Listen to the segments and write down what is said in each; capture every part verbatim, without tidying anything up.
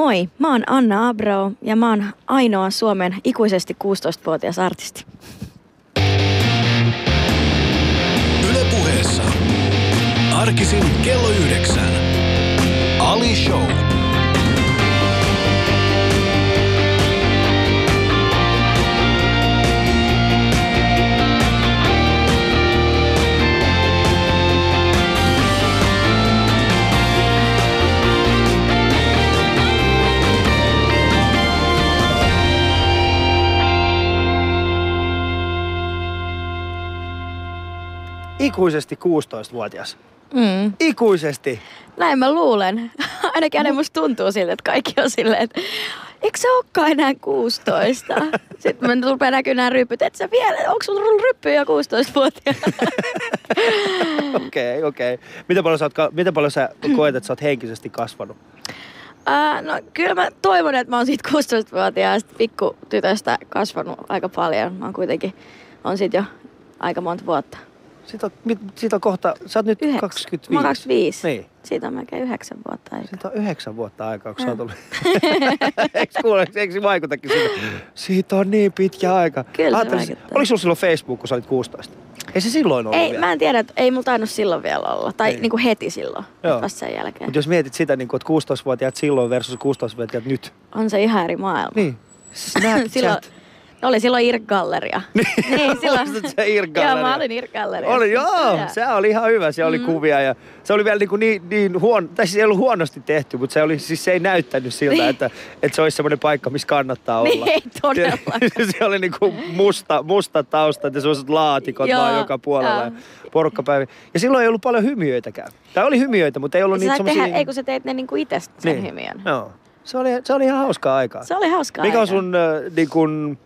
Moi, mä oon Anna Abreu ja mä oon ainoa Suomen ikuisesti kuusitoistavuotias artisti. Yle Puheessa. Arkisin kello yhdeksän. Ali Show. Ikuisesti kuusitoistavuotias. Mm. Ikuisesti. Näin mä luulen. Ainakin aina musta tuntuu siltä, että kaikki on silleen, että eikö se olekaan enää kuusitoista? Sitten mä rupean näkyy nämä ryppyt. Et sä vielä, onko sulla ollut ryppyjä kuusitoistavuotiaana? Okei, okei. Miten paljon sä, oot, miten paljon sä koet, että sä oot henkisesti kasvanut? Uh, no kyllä mä toivon, että mä oon siitä kuusitoistavuotiaasta pikkutytöstä kasvanut aika paljon. Mä oon kuitenkin, on siitä jo aika monta vuotta. Siitä on, siitä on kohta, sä oot nyt yhdeksän. kaksikymmentäviisi. Mä oon kaksikymmentäviisi. Niin. Siitä on melkein yhdeksän vuotta aikaa. Siitä on yhdeksän vuotta aikaa, kun sä oot ollut. Eikö kuule, eikö vaikutakin siitä? Siitä on niin pitkä aika. Kyllä Aattelis, se vaikuttaa. Oliko sulla silloin Facebook, kun sä olit kuusitoista? Ei se silloin ollut ei, vielä. Mä en tiedä, että ei mulla tainnut silloin vielä olla. Tai niin kuin heti silloin, vasta sen jälkeen. Mutta jos mietit sitä, niin kuin, että kuusitoistavuotiaat silloin versus kuusitoistavuotiaat nyt. On se ihan eri maailma. Niin. Snapchat. silloin... Oli silloin I R C-galleria. Niin, silloin. Se I R C-galleria? Joo, mä olin I R C-galleria. Oli, joo. Se oli ihan hyvä. Se oli mm. kuvia ja se oli vielä niin, niin, niin huono, tai siis ei ollut huonosti tehty, mutta se, oli, siis se ei näyttänyt siltä, että, että se olisi semmoinen paikka, missä kannattaa olla. Niin, ei todellakaan. Se oli niin kuin musta, musta tausta ja sellaiset laatikot joo, vaan joka puolella ja porukkapäivä. Ja silloin ei ollut paljon hymiöitäkään. Tai oli hymiöitä, mutta ei ollut niitä semmoisia... Tehdä, ei kun sä teit ne niin kuin itse sen niin. hymiön. Joo. Se oli, se oli ihan hauskaa aikaa. Se oli hauskaa Mikä aikaa. Mikä on sun äh, niin kuin...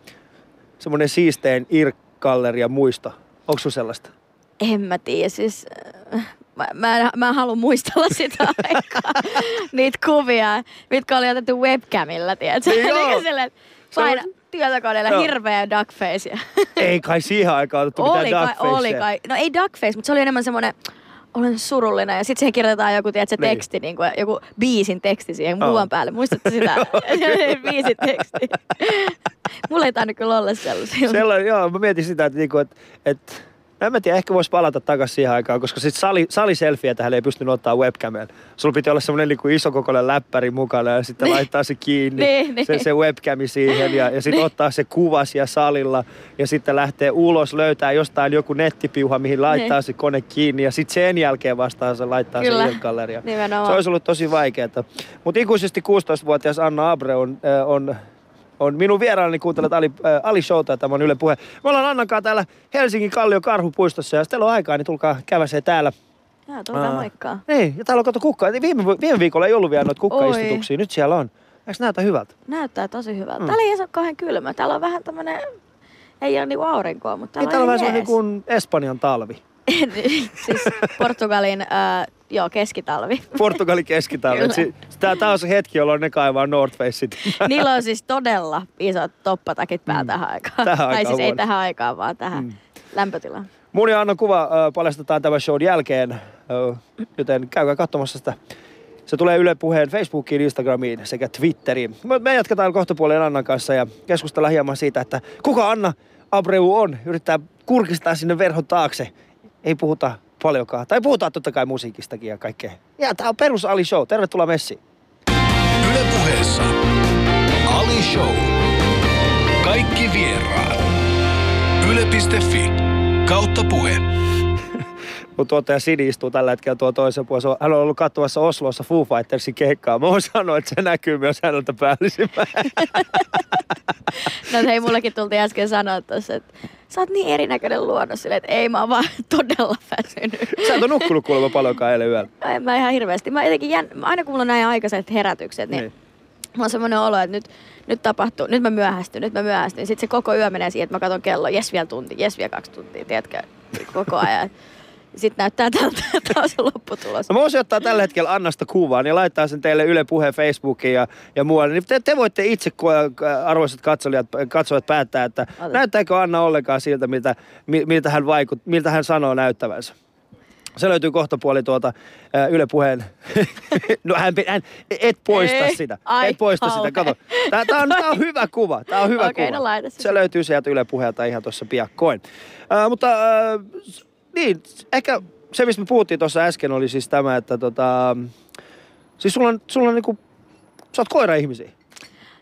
Semmoinen siistein I R C-galleria muisto. Onko sun sellaista? En mä tiedä. Siis, mä, mä, mä en halua muistella sitä aikaa. Niitä kuvia, mitkä oli otettu webcamilla, tiedätkö? Niin silleen, paina tietokoneella no. hirveä duckfacea. Ei kai siihen aikaan otettu mitään duckfacea. Oli kai. No ei duckface, mutta se oli enemmän semmoinen... Olen surullinen. Ja sitten siihen kirjoitetaan joku, tiedätkö, niin. teksti, niin kuin, joku biisin teksti siihen oh. muun päälle. Muistatko sitä? Biisin teksti. Mulla ei tainnut kyllä olla sellaisia. Sellainen, joo. Mä mietin sitä, että, että, että en mä tiedä, ehkä voisi palata takaisin siihen aikaan, koska sit sali, saliselfiä tähän ei pystynyt ottaa webcamilla. Sulla piti olla semmoinen niin kuin isokokoinen läppäri mukana ja sitten laittaa se kiinni, niin, se, se webcami siihen ja, ja sitten ottaa se kuva siellä salilla ja sitten lähtee ulos, löytää jostain joku nettipiuha, mihin laittaa niin. se kone kiinni ja sitten sen jälkeen vastaan se laittaa kyllä. se I R C-galleria. Se olisi ollut tosi vaikeaa. Mutta ikuisesti kuusitoistavuotias Anna Abreu on... on On minun vieraani, kuuntelet Ali, äh, Ali Showta ja tämä on Yle Puhe. Me ollaan Annankaan täällä Helsingin Kallion karhupuistossa ja jos teillä on aikaa, niin tulkaa käväseen täällä. Jaa, tulkaa Aa. moikkaa. Niin, ja täällä on kato kukkaa. Viime, viime viikolla ei ollut vielä noita kukkaistutuksia, nyt siellä on. Eikö näytä hyvältä? Näyttää tosi hyvältä. Mm. Täällä ei ole kauhean kylmä. Täällä on vähän tämmönen, ei ole niinku aurinkoa, mutta täällä niin, on, täällä on vähän niin kuin Espanjan talvi. Siis Portugalin... Äh, Joo, keskitalvi. Portugalin keskitalvi. Tää on se hetki, jolloin ne kaivaa North Faceit. Niillä on siis todella isot toppatakit päällä mm. tähän aikaan. Tähän tai aikaan siis ei tähän aikaan, vaan tähän mm. lämpötilaan. Mun ja Annan kuva äh, paljastetaan tämän shown jälkeen, äh, joten käykää katsomassa sitä. Se tulee Yle Puheen Facebookiin, Instagramiin sekä Twitteriin. Me jatketaan kohtapuoleen Annan kanssa ja keskustellaan hieman siitä, että kuka Anna Abreu on. Yrittää kurkistaa sinne verhon taakse. Ei puhuta... Paljonkaan. Tai puhutaan totta kai musiikistakin ja kaikkea. Ja tää on perus Ali Show. Tervetuloa messiin. Yle Puheessa Ali Show. Kaikki vieraat. Yle piste fi kautta puhe. Mun tuottaja Sini istuu tällä hetkellä tuo toisen puolella. Hän on ollut katsomassa Oslossa Foo Fightersin keikkaa. Mä oon sanonut, että se näkyy myös häneltä päällisimmäin. No hei, mullekin tultiin äsken sanoa tossa, että sä oot niin erinäköinen luonnos silleen, että ei mä oon vaan todella väsynyt. Sä et oo nukkunut kuulemma paljonkaan eilen yöllä. No en mä ihan hirveästi. Mä jotenkin jän... Aina kun mulla on näin aikaiset herätykset, niin, niin. mä oon semmonen olo, että nyt, nyt tapahtuu, nyt mä myöhästyn, nyt mä myöhästyn. Sitten se koko yö menee siihen, että mä katson kello, jes vielä tunti, jes vielä kaksi tuntia, tiedätkö, koko ajan. Sitten näyttää tältä taas lopputulos. No mä voisin ottaa tällä hetkellä Annasta kuvaan ja laittaa sen teille Yle Puheen Facebookiin ja, ja muualle. Te, te voitte itse, arvoisat katsojat, katsojat päättää, että Ota. näyttääkö Anna ollenkaan siltä, miltä, miltä, hän vaikut, miltä hän sanoo näyttävänsä. Se löytyy kohtapuoli tuolta Yle Puheen. No hän, hän et poista ei, sitä. Ai, et poista okay. sitä. Kato. Tää, tää, on, tää on hyvä kuva. Tää on hyvä okay, kuva. No laita se. Se löytyy sieltä Yle Puheelta ihan tuossa piakkoin. Äh, mutta äh, niin, ehkä se mistä me puhuttiin tuossa äsken oli siis tämä, että tota... Siis sulla on, sulla on niinku... Sä oot koira-ihmisiä.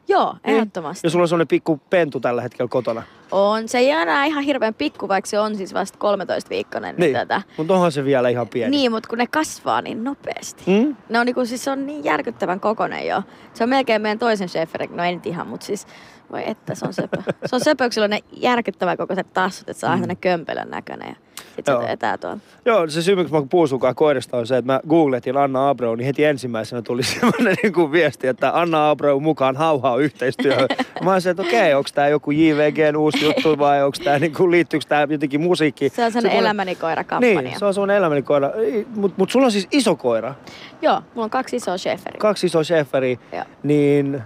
Joo, ehdottomasti. Niin. Ja sulla on semmoinen pikku pentu tällä hetkellä kotona. On. Se ei enää ihan hirveän pikku, vaikka se on siis vasta kolmetoistaviikkoinen. Niin, tätä. Mutta onhan se vielä ihan pieni. Niin, mutta kun ne kasvaa niin nopeasti. Mm? Ne on niinku, siis se on niin järkyttävän kokoinen jo. Se on melkein meidän toisen schäferin, no ei nyt ihan, mutta siis... Voi että, se on söpö. Se on söpö, kun sillä on ne järkyttävän kokoiset tassut, että se on mm. aina kömpelön näköinen ja sit se etää tuolla. Joo, se syy, miksi mä puhun sunkaan koirista on se, että mä googletin Anna Abreu, niin heti ensimmäisenä tuli semmoinen niin viesti, että Anna Abreu mukaan hauhaa yhteistyöhön. Mä olisin, että okei, okay, onks tää joku J V G:n uusi juttu vai onks tää, niin kuin, liittyykö tää jotenkin musiikkiin? Se on semmoinen elämäni koira-kampanja. Niin, se on semmoinen elämäni koira. Mut, mut sulla on siis iso koira. Joo, mulla on kaksi isoa schäferiä. Kaksi isoa schäferiä, niin...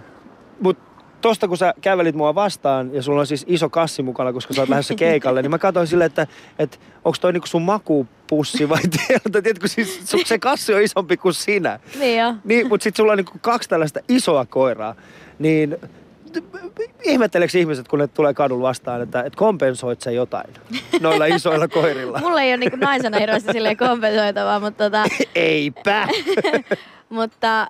Mut, tosta kun sä kävelit mua vastaan ja sulla on siis iso kassi mukana, koska sä oot lähdössä keikalle, niin mä katsoin silleen, että, että onko toi niinku sun makupussi vai tiedätkö, tiedätkö siis se kassi on isompi kuin sinä. Niin joo. Niin, mut sit sulla on niinku kaksi tällaista isoa koiraa, niin ihmetteleekö ihmiset, kun ne tulee kadulla vastaan, että et kompensoit sä jotain noilla isoilla koirilla? Mulla ei oo niinku naisena hirveästi silleen kompensoitavaa, mutta tota... Eipä! Mutta äh,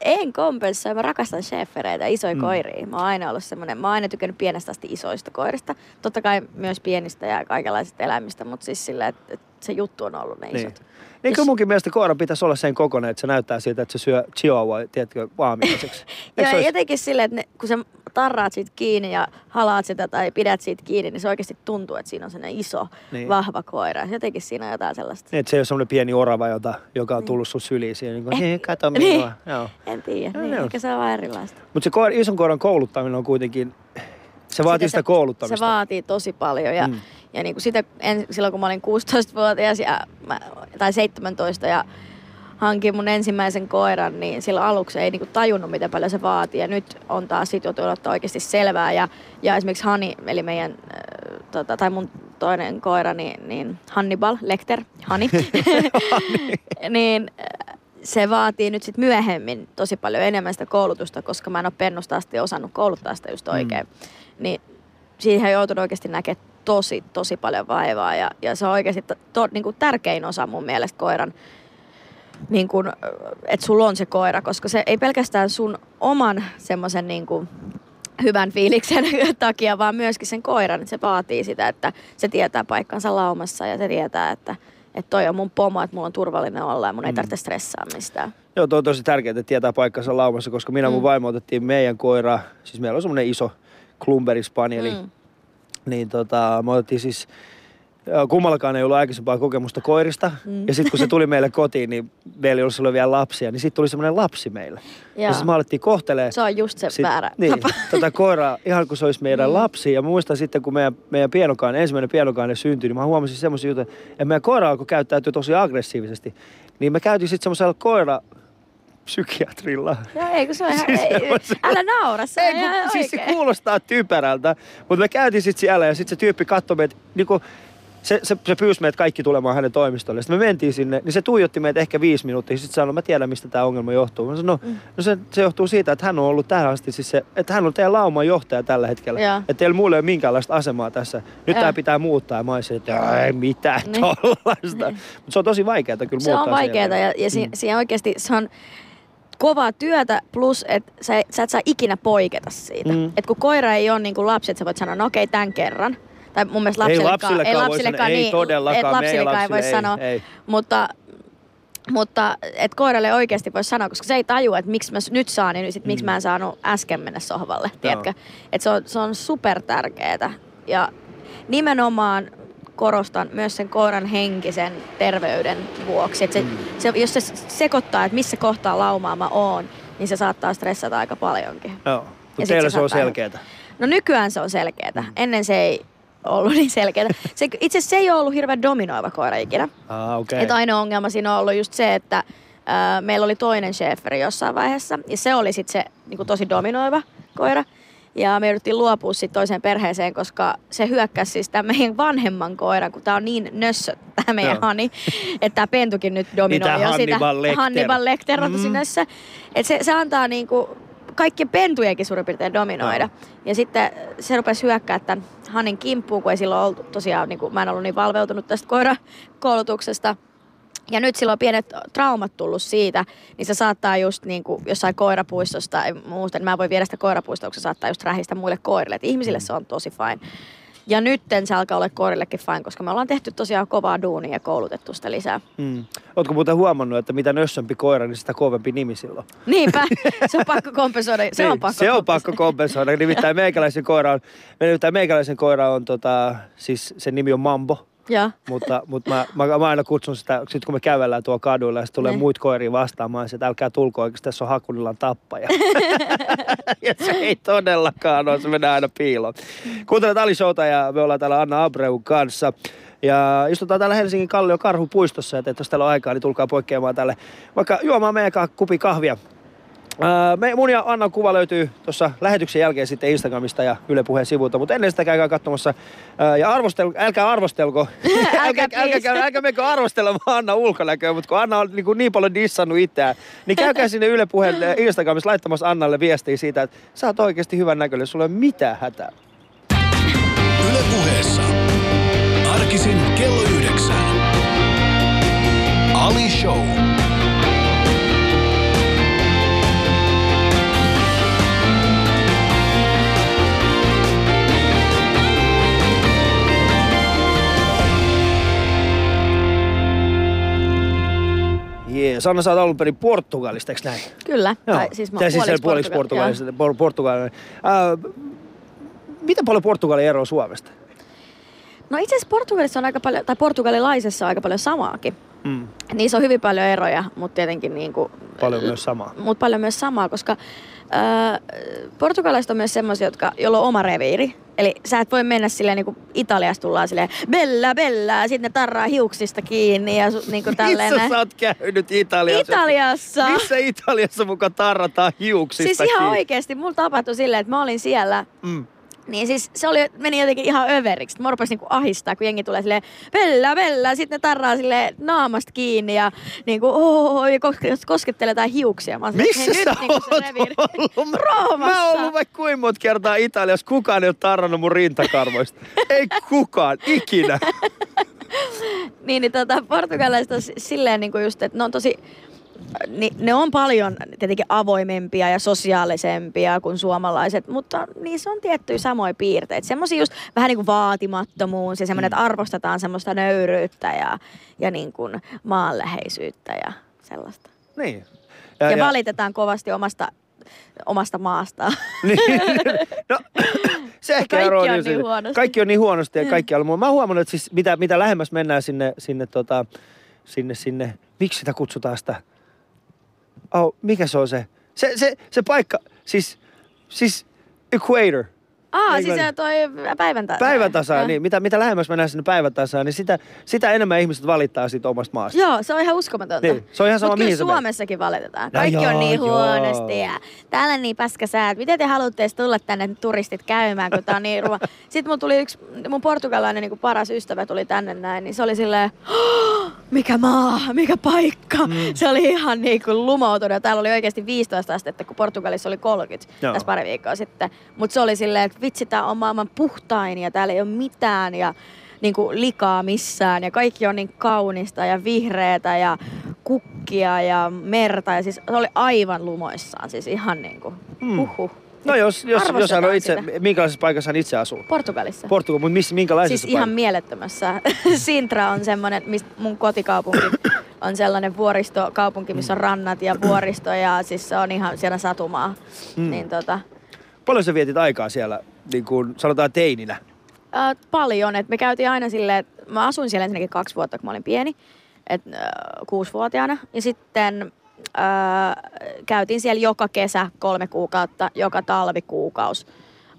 en kompensoi, mä rakastan schäfereitä, isoja mm. koiria. Mä oon aina ollut semmonen, mä oon aina tykännyt pienestä asti isoista koirista. Totta kai myös pienistä ja kaikenlaisista eläimistä, mutta siis sillä, että et se juttu on ollut ne niin. isot. Niin kuin munkin mielestä koira pitäisi olla sen kokoinen, että se näyttää siltä, että se syö chihuahua, tiedätkö, aamiaiseksi. Joo, olisi... jotenkin silleen, että ne, kun sä tarraat siitä kiinni ja halaat sitä tai pidät siitä kiinni, niin se oikeasti tuntuu, että siinä on sellainen iso, niin. vahva koira. Jotenkin siinä on jotain sellaista. Niin, että se ei ole sellainen pieni orava, jota, joka on tullut sun syliin siihen, niin kuin, hei, kato minua. Niin. En tiedä, no, niin, ehkä se on vaan erilaista. Mutta se koira, ison koiran kouluttaminen on kuitenkin, se vaatii sitä, sitä kouluttamista. Se vaatii tosi paljon ja... Mm. Ja niin kuin sitä, en, silloin kun mä olin kuusitoistavuotias ja mä, tai seitsemäntoista ja hankin mun ensimmäisen koiran, niin silloin aluksi ei niin kuin tajunnut, miten paljon se vaatii. Ja nyt on taas sit joutunut ottaa oikeasti selvää. Ja, ja esimerkiksi Hani, eli meidän, äh, tota, tai mun toinen koira, niin, niin Hannibal, Lecter, Hani, niin se vaatii nyt sit myöhemmin tosi paljon enemmän sitä koulutusta, koska mä en ole pennusta asti osannut kouluttaa sitä just oikein. Mm. Niin siihen on joutunut oikeasti näkemään tosi, tosi paljon vaivaa ja, ja se on oikeasti to, niin kuin tärkein osa mun mielestä koiran, niin kuin, että sulla on se koira, koska se ei pelkästään sun oman semmoisen niin kuin hyvän fiiliksen takia, vaan myöskin sen koiran, että se vaatii sitä, että se tietää paikkansa laumassa ja se tietää, että, että toi on mun pomo, että mulla on turvallinen olla ja mun ei tarvitse stressaa mistään. Joo, toi on tosi tärkeää, että tietää paikkansa laumassa, koska minä mm. mun vaimo otettiin meidän koira, siis meillä on semmoinen iso Klumberi Spanieli, mm. Niin tota, me otettiin siis, kummallakaan ei ollut aikaisempaa kokemusta koirista. Mm. Ja sitten kun se tuli meille kotiin, niin meillä ei ollut silloin vielä lapsia, niin sitten tuli semmoinen lapsi meillä. Jaa. Ja sitten me alettiin kohtelemaan. Se on just se sit, väärä niin, tapa. Tota koiraa, ihan kun se olisi meidän mm. lapsi. Ja muistan sitten, kun meidän, meidän pienokainen, ensimmäinen pienokainen syntyi, niin mä huomasin semmoisia juttuja, että meidän koira alkoi käyttäytyä tosi aggressiivisesti. Niin me käytiin sitten semmoisella koira... psykiatrilla. No ei, kun se on ihan... Siis ei, se, älä naura, se ei, on ihan oikein. Siis se kuulostaa typerältä, mutta me käytiin sit siellä ja sit se tyyppi katsoi meitä, niinku, se, se, se pyysi meitä kaikki tulemaan hänen toimistolle. Sitten me mentiin sinne, niin se tuijotti meitä ehkä viisi minuuttia ja sit sanoi, mä tiedän mistä tää ongelma johtuu. Mä sanoin, no, mm. no se, se johtuu siitä, että hän on ollut tähän asti, siis se, että hän on teidän lauman johtaja tällä hetkellä. Ja. Että teillä mulla ei ole minkäänlaista asemaa tässä. Nyt ja. Tää pitää muuttaa ja mä olisin, että ei mitään niin. tollaista. Mutta se on tosi vaikeaa kyllä se muuttaa. Se on vaikeaa ja, ja si, mm. siinä oikeasti se on... Kovaa työtä plus, että sä, sä et saa ikinä poiketa siitä. Mm. Että kun koira ei ole niin kuin lapsi, että sä voit sanoa, no okei, okay, tämän kerran. Tai mun mielestä lapsillekaan ei, lapsillekaan, ei todellakaan, niin, ei, lapsille ei voi ei, sanoa. Ei. Mutta, mutta että koiralle oikeasti voi sanoa, koska se ei tajua, että miksi mä nyt saan, niin sit, mm. miksi mä en saanut äsken mennä sohvalle, tiedätkö? Että se on, se on super tärkeää. Ja nimenomaan... korostan myös sen koiran henkisen terveyden vuoksi. Se, mm. se, jos se sekoittaa, että missä kohtaa laumaa mä oon, niin se saattaa stressata aika paljonkin. Joo, mutta teillä se, se on selkeätä. No nykyään se on selkeätä. Ennen se ei ollut niin selkeätä. Se, itse asiassa se ei ole ollut hirveän dominoiva koira ikinä. Ah, okay. Et ainoa ongelma siinä on ollut just se, että äh, meillä oli toinen schäferi jossain vaiheessa, ja se oli sitten se niinku, tosi dominoiva koira. Ja me jouduttiin luopua sitten toiseen perheeseen, koska se hyökkäsi siis tämän meidän vanhemman koiran, kun tämä on niin nössö, tämä meidän no. hani, että tämä pentukin nyt dominoi niin jo sitä. Hannibal Lecter on tosi nössö. Että se, se antaa niinku kaikkien pentujenkin suurin piirtein dominoida. No. Ja sitten se rupesi hyökkää tämän hanin kimppuun, kun ei silloin oltu tosiaan, niin kuin, mä en ollut niin valveutunut tästä koirakoulutuksesta. Ja nyt silloin on pienet traumat tullut siitä, niin se saattaa just niin kuin jossain koirapuistosta tai muusta, niin mä voin viedä sitä koirapuistoa, se saattaa just rähistä muille koirille. Et ihmisille se on tosi fine. Ja nytten se alkaa olla koirillekin fine, koska me ollaan tehty tosiaan kovaa duunia ja koulutettu sitä lisää. Mm. Ootko muuten huomannut, että mitä nössömpi koira, niin sitä kovempi nimi silloin? Niinpä, se on pakko kompensoida. Se niin, on pakko, se kompensoida. On pakko kompensoida. Nimittäin meikäläisen koira on, nimittäin meikäläisen koira on, tota, siis sen nimi on Mambo. Ja. Mutta, mutta mä, mä, mä aina kutsun sitä, sit kun me kävellään tuolla kaduilla ja sit tulee ne. Muit koiria vastaamaan, että älkää tulko oikeesti, tässä on Hakunilan tappaja. Ja se ei todellakaan ole, se mennään aina piiloon. Kuuntelet Ali Showta ja me ollaan täällä Anna Abreun kanssa. Ja istutaan täällä Helsingin Kallion karhupuistossa, että jos täällä on aikaa, niin tulkaa poikkeamaan tälle vaikka juomaan meidän kupi kahvia. Ää, me, mun ja Annan kuva löytyy tuossa lähetyksen jälkeen sitten Instagramista ja Yle Puheen sivuilta, mutta ennen sitä käykää katsomassa. Ää, ja arvostel, älkää arvostelko, älkää, älkää, älkää menkö arvostelemaan Anna ulkonäköä, mutta kun Anna on niin, niin paljon dissannut itseään, niin käykää sinne Yle Puheen Instagramissa laittamassa Annalle viestiä siitä, että sä oot oikeasti hyvän näköinen, sulla ei ole mitään hätää. Yle Puheessa. Arkisin kello yhdeksän. Ali Show. Jees, Anna, sä oot alun perin Portugalista, eikö näin? Kyllä, joo. Tai siis mä oon puoliksi, siis puoliksi Portugalista. Portugalista, Portugalista. Äh, miten paljon Portugali eroaa Suomesta? No itse asiassa Portugalissa on aika paljon, tai portugalilaisessa on aika paljon samaakin. Mm. Niissä on hyvin paljon eroja, mutta tietenkin niin kuin... Paljon myös samaa. Mutta paljon myös samaa, koska äh, portugalaiset on myös semmoisia, jotka, joilla on oma reviiri. Eli sä et voi mennä silleen niin kuin Italiassa tullaan silleen bella bella, sitten ne tarraa hiuksista kiinni ja su, niin kuin tälleen. Missä sä oot käynyt Italiassa? Italiassa! Missä Italiassa muka tarrataan hiuksista kiinni? Siis ihan kiinni? Oikeesti, mulla tapahtui silleen, että mä olin siellä... Mm. Niin siis se oli, meni jotenkin ihan överiksi. Mä rupesin niinku ahistaa, kun jengi tulee silleen bella, bella, sit ne tarraa silleen naamasta kiinni ja niinku ohohoho, ja koskettelee jotain hiuksia. Mä sanoin, missä hei, sä nyt, oot niin ollut? Roomassa. Mä oon ollut vaikka kuinka monta kertaa Italiassa. Kukaan ei ole tarrannut mun rintakarvoista. Ei kukaan, ikinä. niin, niin tota, portugalaiset on silleen niinku just, että ne on tosi... Ni, ne on paljon tietenkin avoimempia ja sosiaalisempia kuin suomalaiset, mutta niissä on tiettyjä samoja piirteitä. Semmoisia just vähän niin kuin vaatimattomuus ja semmoinen, että arvostetaan semmoista nöyryyttä ja, ja niin kuin maanläheisyyttä ja sellaista. Niin. Ja, ja, ja valitetaan kovasti omasta, omasta maastaan. Niin. No, se ehkä kaikki on niin siitä. Huonosti. Kaikki on niin huonosti ja kaikki on. Mä oon huomannut, että siis mitä, mitä lähemmäs mennään sinne, sinne, tota, sinne, sinne, miksi sitä kutsutaan sitä? Oh, mikä se on se? Se, se, se paikka, siis, siis equator. Ah, eikö siis se toi päiväntasaan. Päiväntasaan, niin. Mitä, mitä lähemmäs mennään sinne päiväntasaan, niin sitä, sitä enemmän ihmiset valittaa siitä omasta maasta. Joo, se on ihan uskomatonta. Niin, se on ihan sama, mihin Suomessakin valitetaan. Kaikki no joo, on niin joo. huonosti ja täällä niin paska säät. Miten te haluatte tulla tänne turistit käymään, kun tää on niin ruva. Sitten mun tuli yksi, mun portugalainen niin paras ystävä tuli tänne näin, niin se oli silleen, oh, mikä maa, mikä paikka. Mm. Se oli ihan niin kuin lumoutunut. Täällä oli oikeasti viisitoista astetta, kun Portugalissa oli kolmekymmentä joo. tässä pari viikkoa sitten. Mutta se oli silleen, vitsi, tää on maailman puhtain ja täällä ei ole mitään ja niin kuin likaa missään ja kaikki on niin kaunista ja vihreätä ja kukkia ja merta ja siis se oli aivan lumoissaan, siis ihan niin kuin huhhuh. No jos, jos, jos hän on itse, sitä. Minkälaisessa paikassa hän itse asuu? Portugalissa. Portugalissa, mutta missä, minkälaisessa siis paikassa? Siis ihan mielettömässä. Sintra on semmoinen, mun kotikaupunki on sellainen vuoristokaupunki, missä on rannat ja vuoristo ja siis se on ihan siellä satumaa. Mm. Niin tota... Paljon sä vietit aikaa siellä, niin kuin sanotaan teininä? Äh, paljon, että me käytiin aina silleen, että mä asuin siellä ensinnäkin kaksi vuotta, kun mä olin pieni, että äh, kuusivuotiaana. Ja sitten äh, käytiin siellä joka kesä kolme kuukautta, joka talvi kuukausi.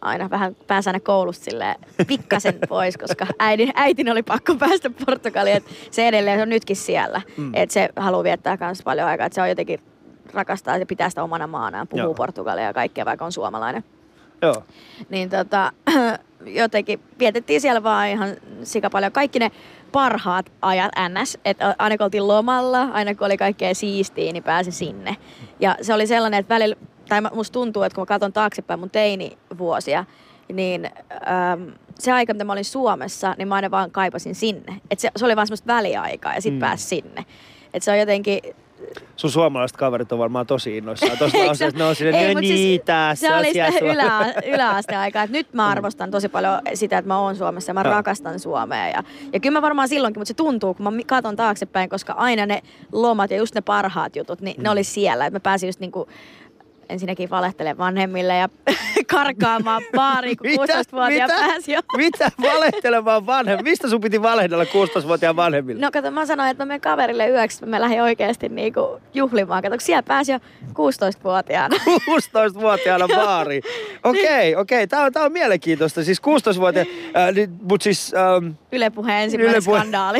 Aina vähän pääsänä koulusta silleen pikkasen pois, koska äidin, äitin oli pakko päästä Portugaliin. Et se edelleen se on nytkin siellä, mm. että se haluaa viettää myös paljon aikaa, että se on jotenkin rakastaa ja pitää sitä omana maanaan, puhuu Joo. portugalia ja kaikkea, vaikka on suomalainen. Joo. Niin tota, jotenkin vietettiin siellä vaan ihan sika paljon. Kaikki ne parhaat ajat ns. Että aina kun oltiin lomalla, aina kun oli kaikkea siistiä, niin pääsi sinne. Ja se oli sellainen, että välillä, tai musta tuntuu, että kun mä katson taaksepäin mun teinivuosia, niin ähm, se aika, mitä mä olin Suomessa, niin mä aina vaan kaipasin sinne. Että se, se oli vaan semmoista väliaikaa ja sit mm. pääsi sinne. Että se on jotenkin... Sun suomalaiset kaverit on varmaan tosi innoissaan. Tuossa asiassa ne on silleen, ei, no niin, siis, tässä se oli sitä ylä, yläasteaikaa. Et nyt mä arvostan tosi paljon sitä, että mä oon Suomessa ja mä no. rakastan Suomea. Ja, ja kyllä mä varmaan silloinkin, mutta se tuntuu, kun mä katon taaksepäin, koska aina ne lomat ja just ne parhaat jutut, niin mm. ne oli siellä. Et mä pääsin just niinku... ensinnäkin valehtelemaan vanhemmille ja karkaamaan baariin, kun kuusitoistavuotiaan pääsi jo. Mitä? Valehtelemaan vanhemmille? Mistä sun piti valehdella kuusitoistavuotiaan vanhemmille? No kato, mä sanoin, että mä menen kaverille yöksi, mä lähdin oikeasti niinku juhlimaan. Kato, siellä pääsi jo kuusitoistavuotiaana. kuusitoistavuotiaana baariin. Okei, okay, okei. Okay. Tää on, tää on mielenkiintoista. Siis kuusitoistavuotiaan, äh, mutta siis... Ähm, Yle Puheen ensimmäinen Yle Puhe... skandaali.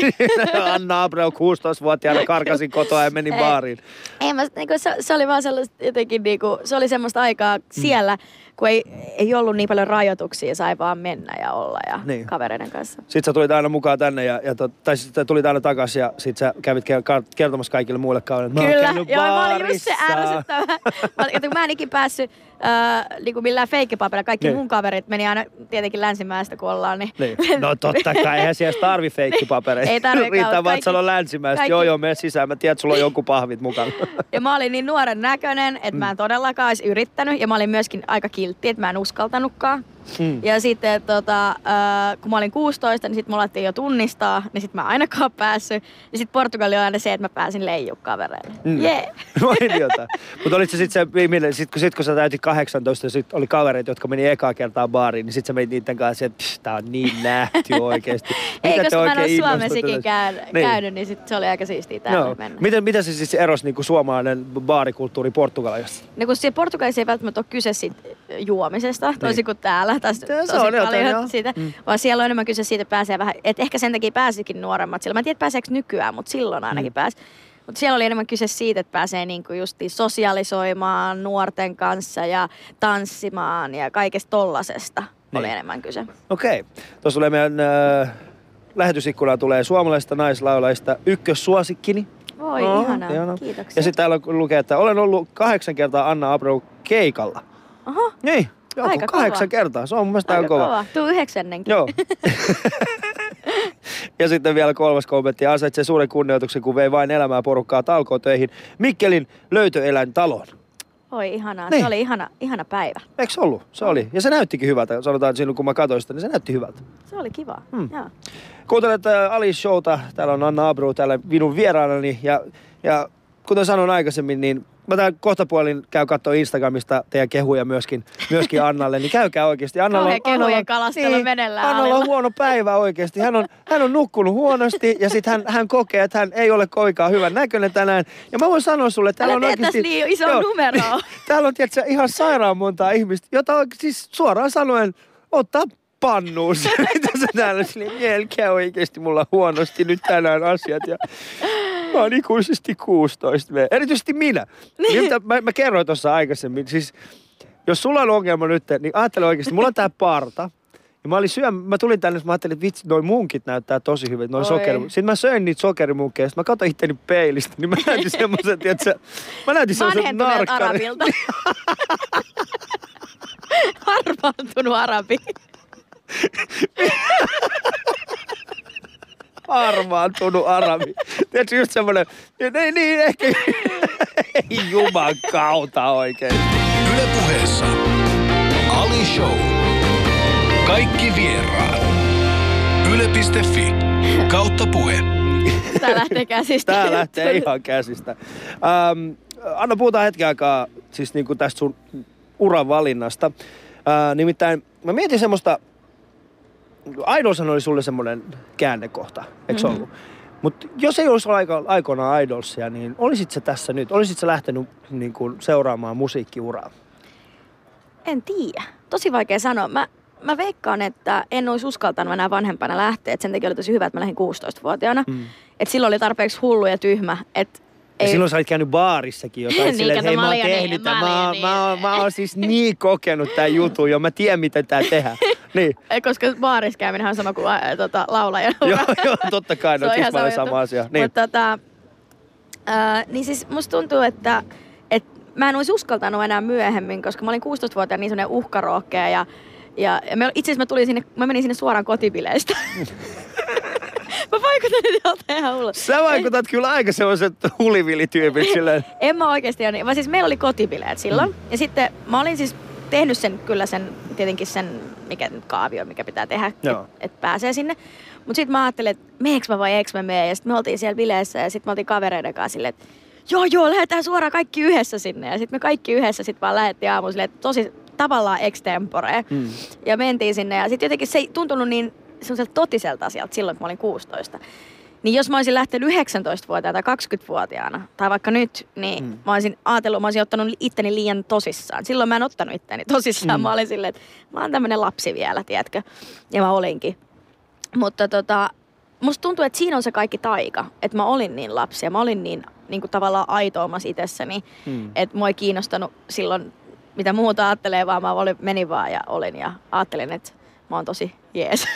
Anna Abreu kuusitoistavuotiaana karkasin kotoa ja menin baariin. Ei, mä, niinku, se, se oli vaan sellaista jotenkin niinku... Se oli semmoista aikaa siellä, kun ei, ei ollut niin paljon rajoituksia, sai vaan mennä ja olla ja niin. kavereiden kanssa. Sitten sä tulit aina mukaan tänne, ja, ja, tai sitten tulit aina takaisin ja sit sä kävit kertomassa kaikille muille kaverille, että mä oon käynyt baarissa. Kyllä, joo, mä olin just se ärsyttävä. mä, mä en ikin päässyt äh, niinku millään feikkipaperilla. Kaikki niin. mun kaverit meni aina tietenkin Länsimäestä, kun ollaan. Niin... niin. No totta kai, eihän siellä tarvi feikkipapereita. Ei tarvi. Riittää vaan, että sä Länsimäestä. Kaikki... Joo, joo, mene sisään. Mä tiedän, että sulla on jonkun pahvit mukana. ja mä olin niin nuoren näköinen, että mä en todellakaan olisi yrittänyt. Ja mä olin myöskin aika kiltti, että mä en uskaltanutkaan. Hmm. Ja sitten tota, kun mä olin kuusitoista, niin sit mulla alettiin jo tunnistaa, niin sit mä ainakaan päässyt. Ja sit Portugali on aina se, että mä pääsin leiju kavereille. Mm. Jee! Yeah. Mainiota. Mut olit se sit se, sit kun, sit kun sä täytit kahdeksantoista ja sit oli kavereita, jotka meni ekaa kertaa baariin, niin sit sä menit niiden kanssa, että tää on niin nähty oikeesti. Ei, koska mä en oo Suomessakin käy, niin. käynyt, niin sit se oli aika siistiä täällä no. mennä. Miten, mitä se siis erosi niin kuin suomalainen baarikulttuuri Portugalista? No kun siellä Portugalissa ei välttämättä oo kyse sit juomisesta, niin. toisin kuin täällä. Taas tosi paljon siitä, mm. vaan siellä on enemmän kyse siitä, että pääsee vähän, että ehkä sen takia pääsikin nuoremmat sillä. Mä en tiedä, pääseekö nykyään, mutta silloin ainakin mm. pääsi. Mutta siellä oli enemmän kyse siitä, että pääsee niinku justiin sosialisoimaan nuorten kanssa ja tanssimaan ja kaikesta tollasesta niin. oli enemmän kyse. Okei. Okay. Tuossa tulee meidän äh, lähetysikkunaan tulee suomalaisista naislaulajista ykkössuosikkini. Voi, oh, ihanaa. Ihanaa. Kiitoksia. Ja sitten täällä lukee, että olen ollut kahdeksan kertaa Anna Abreu keikalla. Aha. Niin. Joo, aika kahdeksan kova. Kertaa. Se on mun mielestä aika kova. kova. Tuu yhdeksännenkin. Joo. ja sitten vielä kolmas kommentti. Ansaitsee suuren kunnioituksen, kun vei vain elämää porukkaa talkootöihin Mikkelin löytöeläintaloon. Oi ihanaa. Niin. Se oli ihana, ihana päivä. Eikö ollut? Se oli. Ja se näyttikin hyvältä. Sanotaan silloin, kun mä katsoin sitä, niin se näytti hyvältä. Se oli kiva. Hmm. Joo. Kuuntelet Ali Showta. Täällä on Anna Abreu täällä minun vieraanani. Ja, ja kuten sanoin aikaisemmin, niin... Mä täällä kohta puolin käyn katsoa Instagramista teidän kehuja myöskin, myöskin Annalle, niin käykää oikeesti. Annalla on, kehujen kalastelu niin, menellään Annalla on huono päivä oikeesti. Hän on, hän on nukkunut huonosti ja sit hän, hän kokee, että hän ei ole koikaa hyvän näköinen tänään. Ja mä voin sanoa sulle, että täällä on oikeesti... niin iso joo, numero. Täällä on tietysti ihan sairaan montaa ihmistä, jota siis suoraan sanoen ottaa pannuus. Tässä täällä silleen, mielkää oikeesti mulla huonosti nyt tänään asiat ja... Mä oon ikuisesti kuusitoista. Erityisesti minä. Niin. Mä, mä kerroin tuossa aikaisemmin. Siis, jos sulla on ongelma nyt, niin ajattele oikeasti. Mulla on tää parta. Ja mä, olin syöm... mä tulin tänne, mä ajattelin, että vitsi, noi munkit näyttää tosi hyvät. Noi sokerimunkit. Sitten mä söin niitä sokerimunkkeja. Mä katsoin itteni peilistä, niin mä näytin semmoisen, tietsä... Mä näytin semmoisen narkkarin. Vanhentuneet arabilta. Harmaantunut arabi. Harmaantunut arabi. Tiedätkö just semmonen, ei niin ehkä, ei juman kautta oikein. Yle Puheessa Ali Show. Kaikki vieraat. Yle piste fi kautta puhe. Tää lähtee käsistä. Tää lähtee ihan käsistä. Ähm, Anna, puhutaan hetken aikaa siis niinku tästä sun uravalinnasta. Äh, nimittäin mä mietin semmoista... Idolshan oli sulle semmoinen käännekohta, eikö mm-hmm. ollut? Mutta jos ei olisi aika, aikoinaan Idolsia, niin olisit sä tässä nyt? Olisit sä lähtenyt niin kun, seuraamaan musiikkiuraa? En tiedä. Tosi vaikea sanoa. Mä, mä veikkaan, että en olisi uskaltanut enää vanhempana lähteä. Et sen takia oli tosi hyvä, että mä lähdin kuusitoistavuotiaana. Mm. Et silloin oli tarpeeksi hullu ja tyhmä, että Ei. Ja silloin sä olit käynyt baarissakin jotain niin, silleen, että hei mä oon tehnyt tämän, mä, mä, niin. mä, mä oon siis niin kokenut tän jutun jo, mä tiedän miten tää tehdään. Niin. Koska baarissa käyminenhän on sama kuin ä, tota, laulajan ura. Joo, joo, totta kai, no siis mä olen sama asia. Niin. Mutta tota, äh, niin siis musta tuntuu, että et mä en olisi uskaltanut enää myöhemmin, koska mä olin kuusitoistavuotiaana niin semmonen uhkarookkea ja, ja, ja me, itse asiassa mä tulin sinne, mä menin sinne suoraan kotibileistä. Mä vaikutan nyt joltain ihan hullu. Sä vaikutat kyllä aika semmoiset hulivili-tyypit silleen. En mä oikeesti ole niin. Vaan siis meillä oli kotibileet silloin. Mm. Ja sitten mä olin siis tehnyt sen kyllä sen, tietenkin sen mikä kaavio, mikä pitää tehdä, että et pääsee sinne. Mut sit mä ajattelin, että meeks mä vai eiks mä mee. Ja sit me oltiin siellä bileissä ja sit me oltiin kavereiden kanssa silleen, että joo joo, lähdetään suoraan kaikki yhdessä sinne. Ja sit me kaikki yhdessä sit vaan lähdettiin aamuun silleen, että tosi tavallaan extemporee. Mm. Ja mentiin sinne ja sit jotenkin se ei tuntunut niin sellaiselta totiselta asialta silloin, kun mä olin kuusitoista. Niin jos mä olisin lähtenyt yhdeksäntoistavuotiaana tai kaksikymmentävuotiaana, tai vaikka nyt, niin mm. mä olisin ajatellut, mä olisin ottanut itteni liian tosissaan. Silloin mä en ottanut itteni tosissaan. Mm. Mä olin silleen, että mä oon tämmönen lapsi vielä, tiedätkö? Ja mä olinkin. Mutta tota, musta tuntuu, että siinä on se kaikki taika. Että mä olin niin lapsi ja mä olin niin, niin kuin tavallaan aito omassa itsessäni. Mm. Että mua ei kiinnostanut silloin, mitä muuta ajattelee, vaan mä olin, menin vaan ja olin ja ajattelin, että mä oon tosi jees.